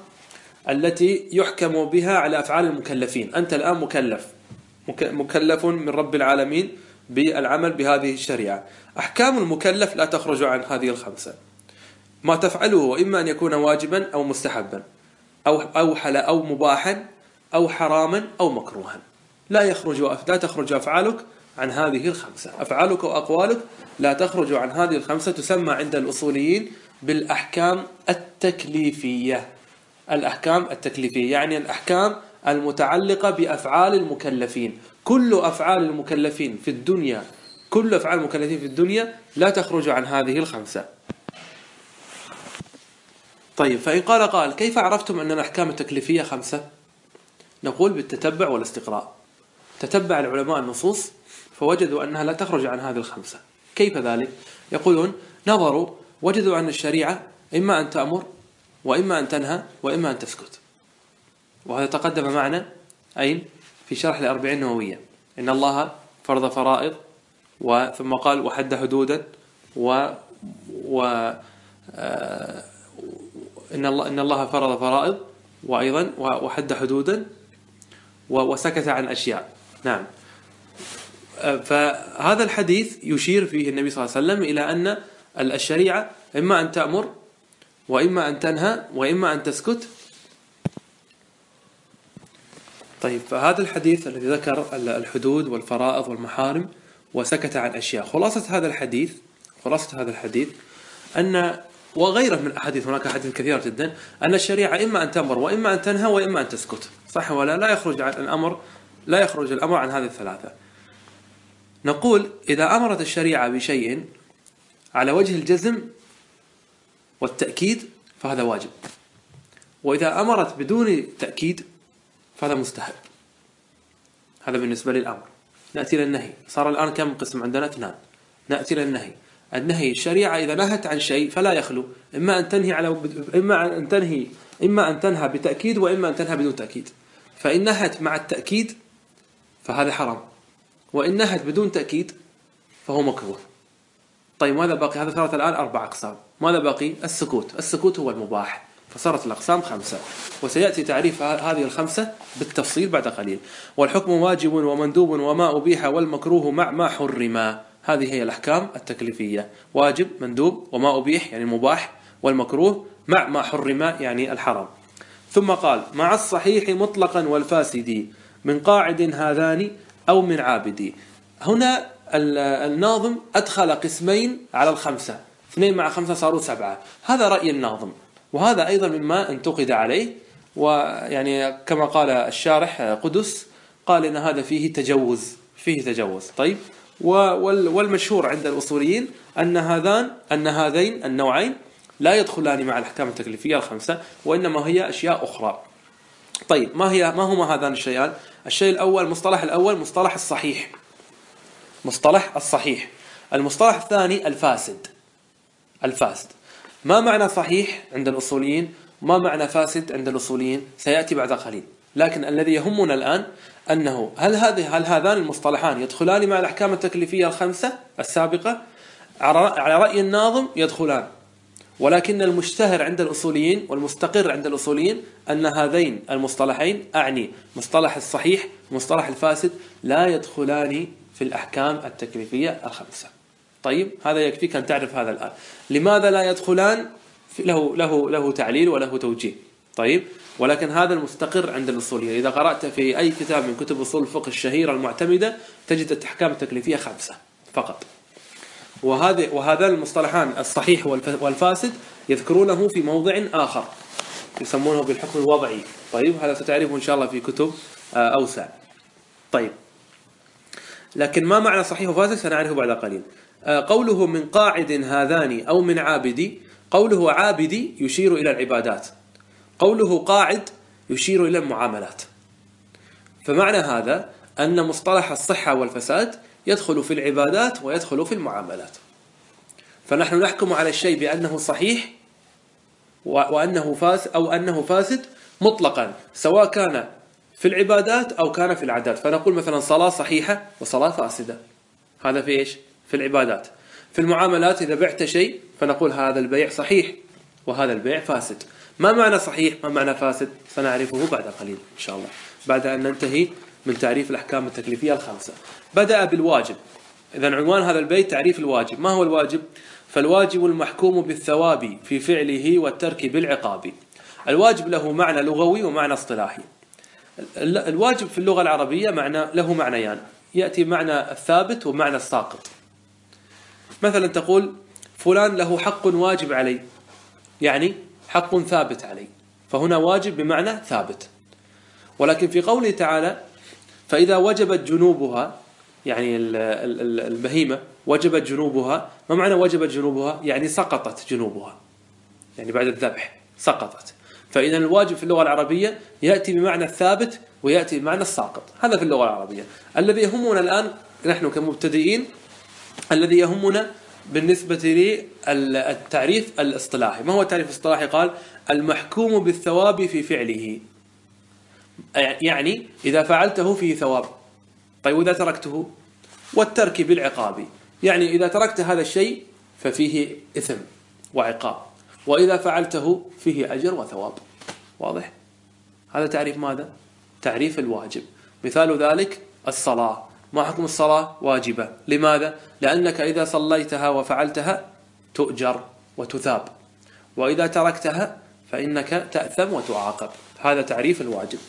التي يحكم بها على أفعال المكلفين. أنت الآن مكلف من رب العالمين بالعمل بهذه الشريعة، أحكام المكلف لا تخرج عن هذه الخمسة. ما تفعله إما أن يكون واجبا أو مستحبا أو حلال أو مباحا أو حراما أو مكروها، لا تخرج أفعالك عن هذه الخمسة، أفعالك وأقوالك لا تخرج عن هذه الخمسة، تسمى عند الأصوليين بالأحكام التكليفية. الأحكام التكليفية يعني الأحكام المتعلقة بأفعال المكلفين، كل أفعال المكلفين في الدنيا لا تخرج عن هذه الخمسة. طيب، فإن قال كيف عرفتم أن الأحكام التكليفية خمسة؟ نقول بالتتبع والاستقراء. تتبع العلماء النصوص فوجدوا أنها لا تخرج عن هذه الخمسة. كيف ذلك؟ يقولون: نظروا، وجدوا أن الشريعة إما أن تأمر وإما أن تنهى وإما أن تسكت. وهذا تقدم معنا في شرح الأربعين النووية، إن الله فرض فرائض، ثم قال: وحد حدودا، إن الله فرض فرائض، وأيضا وحد حدودا، وسكت عن أشياء. نعم، فهذا الحديث يشير فيه النبي صلى الله عليه وسلم إلى أن الشريعة إما أن تأمر وإما أن تنهى وإما أن تسكت. طيب، فهذا الحديث الذي ذكر الحدود والفرائض والمحارم وسكت عن أشياء، خلاصة هذا الحديث أن، وغيره من الأحاديث، هناك أحاديث كثيرة جدا، أن الشريعة إما أن تأمر وإما أن تنهى وإما أن تسكت، صح ولا؟ لا يخرج الأمر عن هذه الثلاثة. نقول: إذا أمرت الشريعة بشيء على وجه الجزم والتأكيد فهذا واجب، وإذا أمرت بدون تأكيد فهذا مستحب. هذا بالنسبة للأمر. نأتي للنهي. صار الآن كم قسم عندنا؟ 2. نأتي للنهي. النهي الشريعة إذا نهت عن شيء فلا يخلو، إما أن تنهى بتأكيد وإما أن تنهى بدون تأكيد. فإن نهت مع التأكيد فهذا حرام، وإن نهت بدون تأكيد فهو مكروه. طيب ماذا باقي؟ هذا صارت الآن 4 أقسام. ماذا باقي؟ السكوت. السكوت هو المباح. فصارت الأقسام 5، وسيأتي تعريف هذه ال5 بالتفصيل بعد قليل. والحكم واجب ومندوب وما أبيح والمكروه مع ما حرما. هذه هي الأحكام التكليفية: واجب، مندوب، وما أبيح يعني المباح، والمكروه مع ما حرما يعني الحرام. ثم قال: مع الصحيح مطلقا والفاسد، من قاعد هذان أو من عابدي. هنا الناظم أدخل قسمين على ال5، 2 مع 5 صاروا 7. هذا رأي الناظم، وهذا أيضا مما انتقد عليه. ويعني كما قال الشارح قدس، قال إن هذا فيه تجوز، طيب. والمشهور عند الأصوليين أن هذين النوعين لا يدخلان مع الأحكام التكليفية ال5، وإنما هي أشياء أخرى. طيب ما هما هذان الشيئان؟ الشيء الأول، المصطلح الأول مصطلح الصحيح، المصطلح الثاني الفاسد. ما معنى صحيح عند الأصوليين؟ ما معنى فاسد عند الأصوليين؟ سيأتي بعد قليل. لكن الذي يهمنا الآن أنه هل هذان المصطلحان يدخلان مع الأحكام التكليفية ال5 السابقة؟ على رأي الناظم يدخلان، ولكن المشتهر عند الأصوليين والمستقر عند الأصوليين أن هذين المصطلحين، أعني مصطلح الصحيح ومصطلح الفاسد، لا يدخلان في الأحكام التكليفية ال5. طيب هذا يكفيك أن تعرف هذا الآن. لماذا لا يدخلان؟ له تعليل وله توجيه. طيب، ولكن هذا المستقر عند الأصوليين. إذا قرأت في أي كتاب من كتب أصول الفقه الشهيرة المعتمدة تجد الأحكام التكليفية 5 فقط. وهذا المصطلحان الصحيح والفاسد يذكرونه في موضع آخر، يسمونه بالحكم الوضعي. طيب هذا ستعرفه إن شاء الله في كتب أوسع. طيب، لكن ما معنى صحيح وفاسد سنعرفه بعد قليل. قوله من قاعد هذان أو من عابدي، قوله عابدي يشير إلى العبادات، قوله قاعد يشير إلى المعاملات. فمعنى هذا أن مصطلح الصحة والفساد يدخل في العبادات ويدخل في المعاملات. فنحن نحكم على الشيء بأنه صحيح وأنه فاسد أو أنه فاسد مطلقا، سواء كان في العبادات أو كان في العادات. فنقول مثلا صلاة صحيحة وصلاة فاسدة، هذا في إيش؟ في العبادات. في المعاملات إذا بعت شيء فنقول هذا البيع صحيح وهذا البيع فاسد. ما معنى صحيح؟ ما معنى فاسد؟ سنعرفه بعد قليل إن شاء الله، بعد أن ننتهي من تعريف الأحكام التكليفية ال5. بدأ بالواجب. إذن عنوان هذا البيت تعريف الواجب. ما هو الواجب؟ فالواجب المحكوم بالثواب في فعله والترك بالعقاب. الواجب له معنى لغوي ومعنى اصطلاحي. الواجب في اللغة العربية له معنيان، يأتي معنى الثابت ومعنى الساقط. مثلا تقول فلان له حق واجب علي، يعني حق ثابت علي، فهنا واجب بمعنى ثابت. ولكن في قوله تعالى فإذا وجبت جنوبها، يعني البهيمة وجبت جنوبها. ما معنى وجبت جنوبها؟ يعني سقطت جنوبها، يعني بعد الذبح سقطت. فإذا الواجب في اللغة العربية يأتي بمعنى الثابت ويأتي بمعنى الساقط. هذا في اللغة العربية. الذي يهمنا الآن نحن كمبتدئين، الذي يهمنا بالنسبة لي التعريف الاصطلاحي. ما هو التعريف الاصطلاحي؟ قال المحكوم بالثواب في فعله، يعني إذا فعلته فيه ثواب. طيب وإذا تركته؟ والترك بالعقاب، يعني إذا تركت هذا الشيء ففيه إثم وعقاب، وإذا فعلته فيه أجر وثواب. واضح؟ هذا تعريف ماذا؟ تعريف الواجب. مثال ذلك الصلاة. ما حكم الصلاة؟ واجبة. لماذا؟ لأنك إذا صليتها وفعلتها تؤجر وتثاب، وإذا تركتها فإنك تأثم وتعاقب. هذا تعريف الواجب.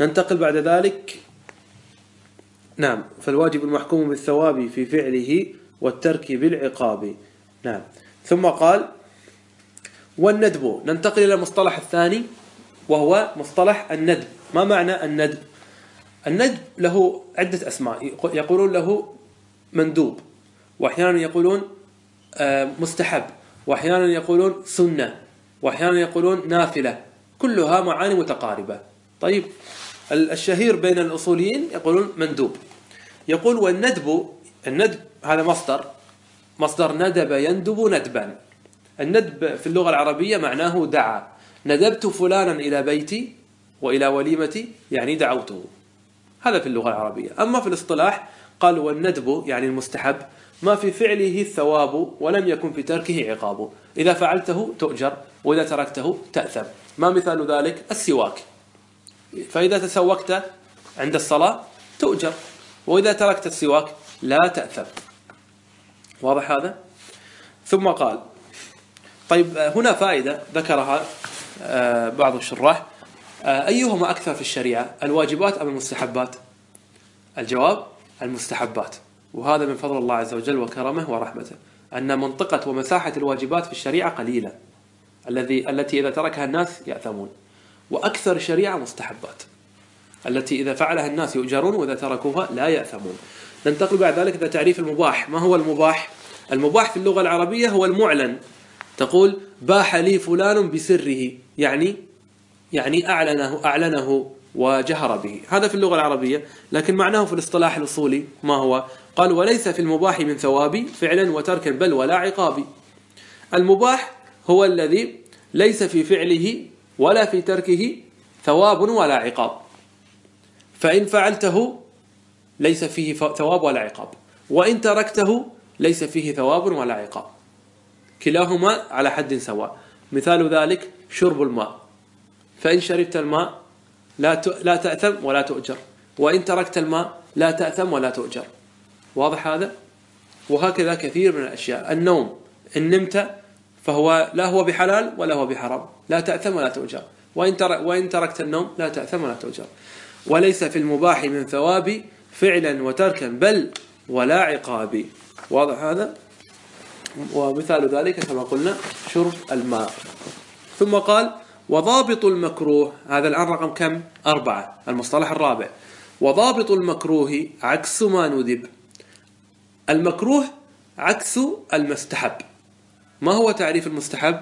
ننتقل بعد ذلك. نعم، فالواجب المحكوم بالثواب في فعله والترك بالعقاب. نعم، ثم قال والندب. ننتقل إلى المصطلح الثاني وهو مصطلح الندب. ما معنى الندب؟ الندب له عدة أسماء، يقولون له مندوب، وأحيانا يقولون مستحب، وأحيانا يقولون سنة، وأحيانا يقولون نافلة، كلها معاني متقاربة. طيب الشهير بين الأصوليين يقولون مندوب. يقول والندب هذا مصدر ندب، يندب ندبا. الندب في اللغة العربية معناه دعا، ندبت فلانا إلى بيتي وإلى وليمتي يعني دعوته، هذا في اللغة العربية. أما في الاصطلاح قال والندب يعني المستحب، ما في فعله الثواب ولم يكن في تركه عقابه، إذا فعلته تؤجر وإذا تركته تأثم. ما مثال ذلك؟ السواك، فإذا تسوكت عند الصلاة تؤجر وإذا تركت السواك لا تأثم. واضح هذا؟ ثم قال طيب هنا فائدة ذكرها بعض الشراح، أيهما أكثر في الشريعة، الواجبات أم المستحبات؟ الجواب المستحبات، وهذا من فضل الله عز وجل وكرمه ورحمته، أن منطقة ومساحة الواجبات في الشريعة قليلة التي إذا تركها الناس يأثمون، وأكثر الشريعة مستحبات التي إذا فعلها الناس يؤجرون وإذا تركوها لا يأثمون. ننتقل بعد ذلك إلى تعريف المباح. ما هو المباح؟ المباح في اللغة العربية هو المعلن، تقول باح لي فلان بسره، يعني أعلنه وجهر به، هذا في اللغة العربية. لكن معناه في الاصطلاح الأصولي ما هو؟ قال وليس في المباح من ثوابي فعلا وتركا بل ولا عقابي. المباح هو الذي ليس في فعله ولا في تركه ثواب ولا عقاب، فإن فعلته ليس فيه ثواب ولا عقاب، وإن تركته ليس فيه ثواب ولا عقاب، كلاهما على حد سواء. مثال ذلك شرب الماء، فإن شربت الماء لا تأثم ولا تؤجر، وإن تركت الماء لا تأثم ولا تؤجر. واضح هذا؟ وهكذا كثير من الأشياء. النوم، إن نمت فهو لا هو بحلال ولا هو بحرام، لا تأثم ولا تؤجر، وإن تركت النوم لا تأثم ولا تؤجر. وليس في المباح من ثوابي فعلا وتركا بل ولا عقابي. واضح هذا؟ ومثال ذلك كما قلنا شرب الماء. ثم قال وضابط المكروه، هذا الآن رقم كم؟ 4، المصطلح الرابع. وضابط المكروه عكس ما ندب، المكروه عكس المستحب. ما هو تعريف المستحب؟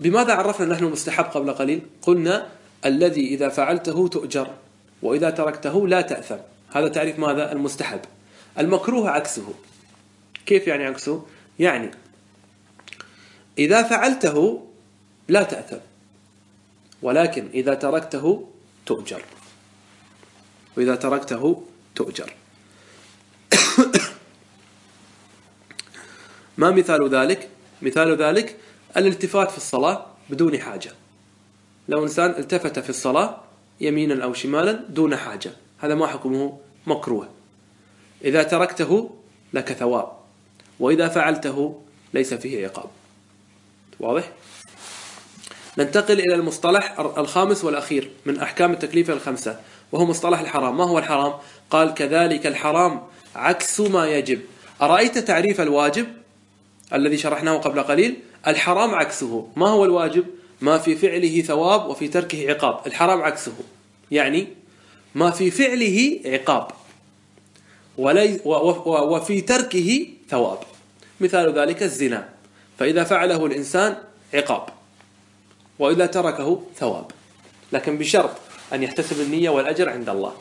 بماذا عرفنا نحن المستحب قبل قليل؟ قلنا الذي إذا فعلته تؤجر وإذا تركته لا تأثم، هذا تعريف ماذا؟ المستحب. المكروه عكسه، كيف يعني عكسه؟ يعني إذا فعلته لا تأثم ولكن إذا تركته تؤجر، وإذا تركته تؤجر. ما مثال ذلك؟ مثال ذلك الالتفات في الصلاة بدون حاجة، لو إنسان التفت في الصلاة يمينا أو شمالا دون حاجة، هذا ما حكمه؟ مكروه. إذا تركته لك ثواب وإذا فعلته ليس فيه عقاب. واضح؟ ننتقل إلى المصطلح الخامس والأخير من أحكام التكليف 5، وهو مصطلح الحرام. ما هو الحرام؟ قال كذلك الحرام عكس ما يجب. أرأيت تعريف الواجب الذي شرحناه قبل قليل؟ الحرام عكسه. ما هو الواجب؟ ما في فعله ثواب وفي تركه عقاب، الحرام عكسه، يعني ما في فعله عقاب وفي تركه ثواب. مثال ذلك الزنا، فإذا فعله الإنسان عقاب وإذا تركه ثواب، لكن بشرط أن يحتسب النية والأجر عند الله،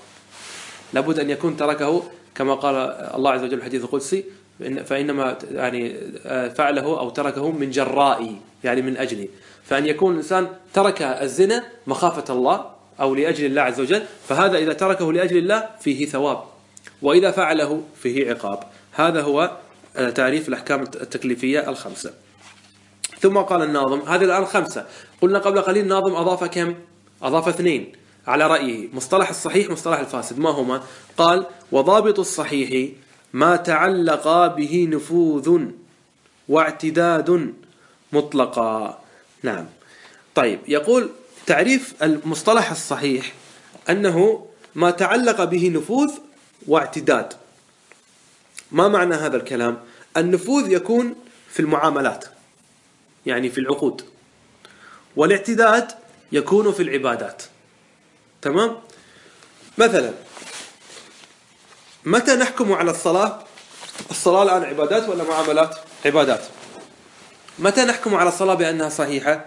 لابد أن يكون تركه كما قال الله عز وجل في الحديث القدسي فإنما يعني فعله أو تركه من جرائي، يعني من أجلي، فأن يكون الإنسان ترك الزنا مخافة الله أو لأجل الله عز وجل، فهذا إذا تركه لأجل الله فيه ثواب وإذا فعله فيه عقاب. هذا هو تعريف الأحكام التكليفية 5. ثم قال الناظم، هذه الآن 5، قلنا قبل قليل الناظم أضاف كم؟ أضاف 2 على رأيه، مصطلح الصحيح مصطلح الفاسد. ما هما؟ قال وضابط الصحيح ما تعلق به نفوذ واعتداد مطلقا. نعم. طيب يقول تعريف المصطلح الصحيح أنه ما تعلق به نفوذ واعتداد. ما معنى هذا الكلام؟ النفوذ يكون في المعاملات يعني في العقود، والاعتداد يكون في العبادات. تمام؟ مثلا متى نحكم على الصلاة؟ الصلاة الآن عبادات ولا معاملات؟ عبادات. متى نحكم على الصلاة بأنها صحيحة؟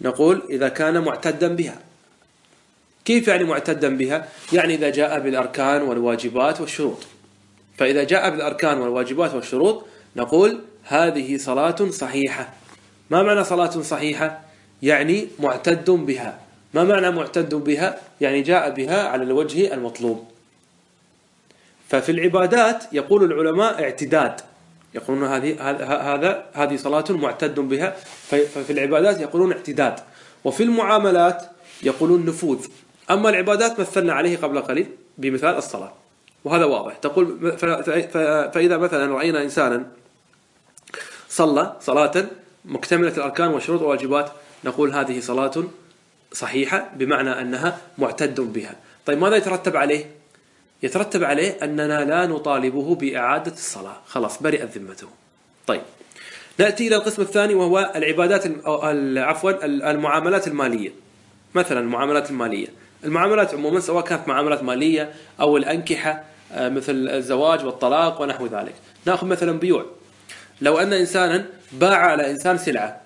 نقول إذا كان معتدا بها. كيف يعني معتدا بها؟ يعني إذا جاء بالأركان والواجبات والشروط. فإذا جاء بالأركان والواجبات والشروط نقول هذه صلاة صحيحة. ما معنى صلاة صحيحة؟ يعني معتد بها. ما معنى معتد بها؟ يعني جاء بها على الوجه المطلوب. ففي العبادات يقول العلماء اعتداد، يقولون هذه صلاة معتد بها، ففي العبادات يقولون اعتداد. وفي المعاملات يقولون نفوذ. أما العبادات مثلنا عليه قبل قليل بمثال الصلاة، وهذا واضح. تقول فإذا مثلا رأينا إنسانا صلى صلاة مكتملة الأركان والشروط والواجبات نقول هذه صلاة صحيحة بمعنى أنها معتد بها. طيب ماذا يترتب عليه؟ يترتب عليه أننا لا نطالبه بإعادة الصلاة، خلاص برئت ذمته. طيب نأتي إلى القسم الثاني وهو العبادات المعاملات المالية. مثلا المعاملات المالية، المعاملات عموما سواء كانت معاملات مالية أو الأنكحة مثل الزواج والطلاق ونحو ذلك. نأخذ مثلا بيوع. لو أن إنسانا باع على إنسان سلعة،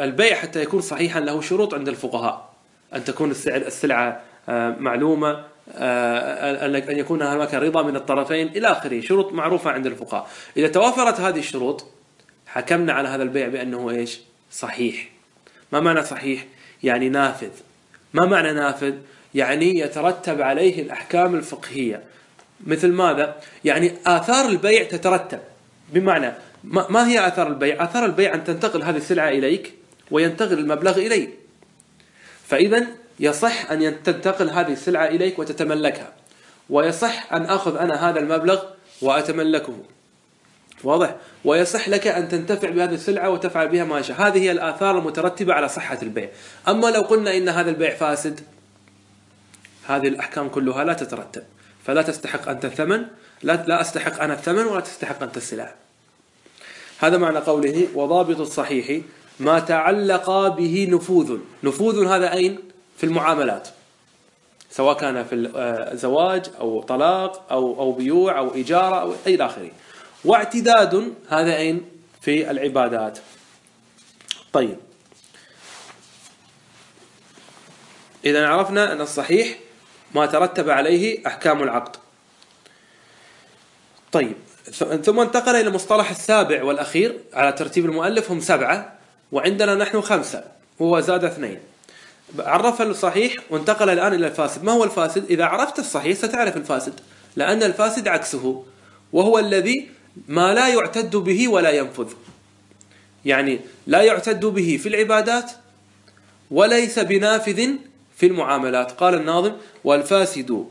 البيع حتى يكون صحيحا له شروط عند الفقهاء، أن تكون السلعة معلومة، أن يكون هناك رضا من الطرفين إلى آخره، شروط معروفة عند الفقهاء. إذا توافرت هذه الشروط حكمنا على هذا البيع بأنه إيش؟ صحيح. ما معنى صحيح؟ يعني نافذ. ما معنى نافذ؟ يعني يترتب عليه الأحكام الفقهية. مثل ماذا؟ يعني آثار البيع تترتب. بمعنى ما هي آثار البيع؟ آثار البيع أن تنتقل هذه السلعة إليك وينتقل المبلغ إلي. فإذا يصح أن تنتقل هذه السلعة إليك وتتملكها، ويصح أن أخذ أنا هذا المبلغ وأتملكه، واضح؟ ويصح لك أن تنتفع بهذه السلعة وتفعل بها ما شاء. هذه هي الآثار المترتبة على صحة البيع. أما لو قلنا إن هذا البيع فاسد، هذه الأحكام كلها لا تترتب، فلا تستحق أنت الثمن، لا أستحق أنا الثمن ولا تستحق أنت السلعة. هذا معنى قوله وضابط الصحيح ما تعلق به نفوذ. نفوذ هذا أين؟ في المعاملات، سواء كان في زواج أو طلاق أو بيوع أو إيجار أو أي آخره. واعتداد هذا أين؟ في العبادات. طيب إذا عرفنا أن الصحيح ما ترتب عليه أحكام العقد. طيب ثم انتقل إلى المصطلح السابع والأخير على ترتيب المؤلف، هم 7 وعندنا نحن 5، هو زاد 2. عرف الصحيح وانتقل الآن إلى الفاسد. ما هو الفاسد؟ إذا عرفت الصحيح ستعرف الفاسد، لأن الفاسد عكسه، وهو الذي ما لا يعتد به ولا ينفذ. يعني لا يعتد به في العبادات وليس بنافذ في المعاملات. قال الناظم والفاسد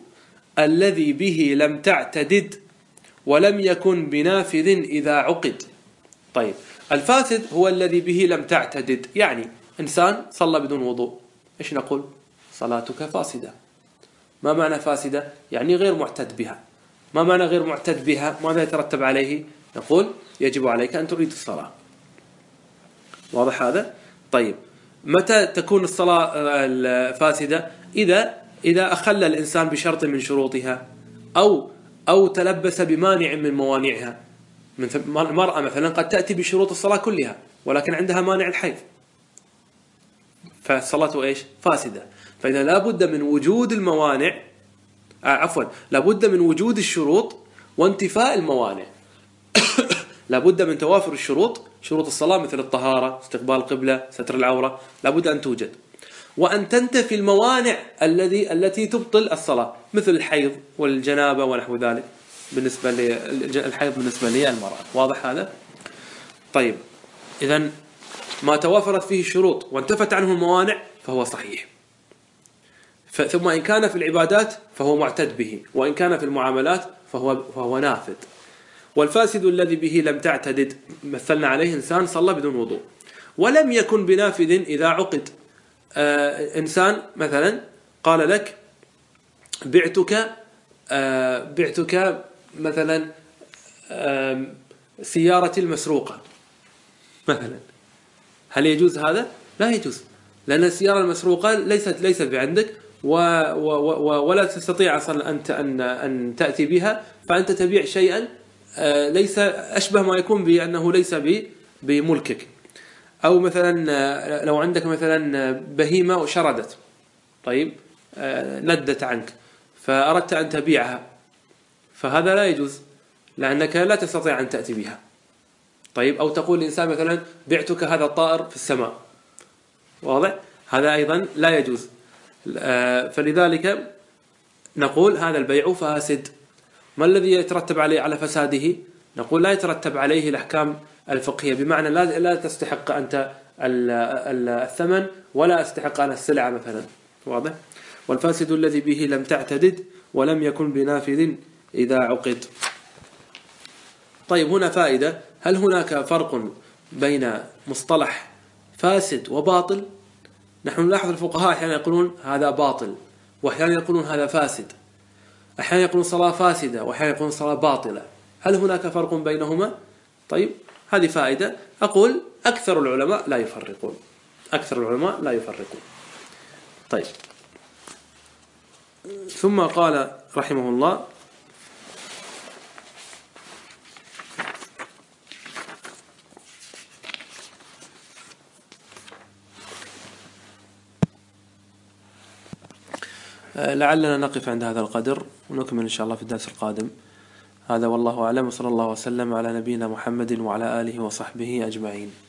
الذي به لم تعتدد ولم يكن بنافذ إذا عقد. طيب الفاسد هو الذي به لم تعتدد، يعني إنسان صلى بدون وضوء، إيش نقول؟ صلاتك فاسدة. ما معنى فاسدة؟ يعني غير معتد بها. ما معنى غير معتد بها؟ ماذا يترتب عليه؟ نقول يجب عليك أن تعيد الصلاة. واضح هذا؟ طيب متى تكون الصلاة الفاسدة؟ إذا أخل الإنسان بشرط من شروطها أو تلبس بمانع من موانعها. المرأة مثلا قد تأتي بشروط الصلاة كلها ولكن عندها مانع الحيض، فالصلاة إيش؟ فاسدة. فإذا لابد من وجود الموانع، لابد من وجود الشروط وانتفاء الموانع. لابد من توافر الشروط، شروط الصلاة مثل الطهارة، استقبال القبلة، ستر العورة، لابد أن توجد، وأن تنتفي الموانع التي تبطل الصلاة مثل الحيض والجنابة ونحو ذلك. بالنسبة للحيض بالنسبة لي المرأة، واضح هذا؟ طيب إذا ما توافرت فيه الشروط وانتفت عنه الموانع فهو صحيح. ثم إن كان في العبادات فهو معتد به، وإن كان في المعاملات فهو نافذ. والفاسد الذي به لم تعتدد، مثلنا عليه إنسان صلى بدون وضوء، ولم يكن بنافذ إذا عقد. إنسان مثلا قال لك بعتك مثلا سيارتي المسروقة مثلا، هل يجوز هذا؟ لا يجوز، لأن السيارة المسروقة ليست بعندك ولا تستطيع أصلا أن تأتي بها، فأنت تبيع شيئا ليس أشبه ما يكون بأنه ليس بملكك. أو مثلا لو عندك مثلا بهيمة وشردت، طيب لدت عنك فأردت أن تبيعها، فهذا لا يجوز لأنك لا تستطيع أن تأتي بها. طيب أو تقول الإنسان مثلا بعتك هذا الطائر في السماء، واضح؟ هذا أيضا لا يجوز. فلذلك نقول هذا البيع فاسد. ما الذي يترتب عليه على فساده؟ نقول لا يترتب عليه الأحكام الفقهية، بمعنى لا تستحق أنت الثمن ولا أستحق أنا السلعة مثلا، واضح؟ والفاسد الذي به لم تعتدد ولم يكن بنافذ إذا عقد. طيب هنا فائدة، هل هناك فرق بين مصطلح فاسد وباطل؟ نحن نلاحظ الفقهاء أحيانا يقولون هذا باطل، وأحيانا يقولون هذا فاسد، أحيانا يقولون صلاة فاسدة وأحيانا يقولون صلاة باطلة، هل هناك فرق بينهما؟ طيب هذه فائدة. أقول أكثر العلماء لا يفرقون، أكثر العلماء لا يفرقون. طيب ثم قال رحمه الله: لعلنا نقف عند هذا القدر ونكمل إن شاء الله في الدرس القادم. هذا والله أعلم، وصلى الله وسلم على نبينا محمد وعلى آله وصحبه أجمعين.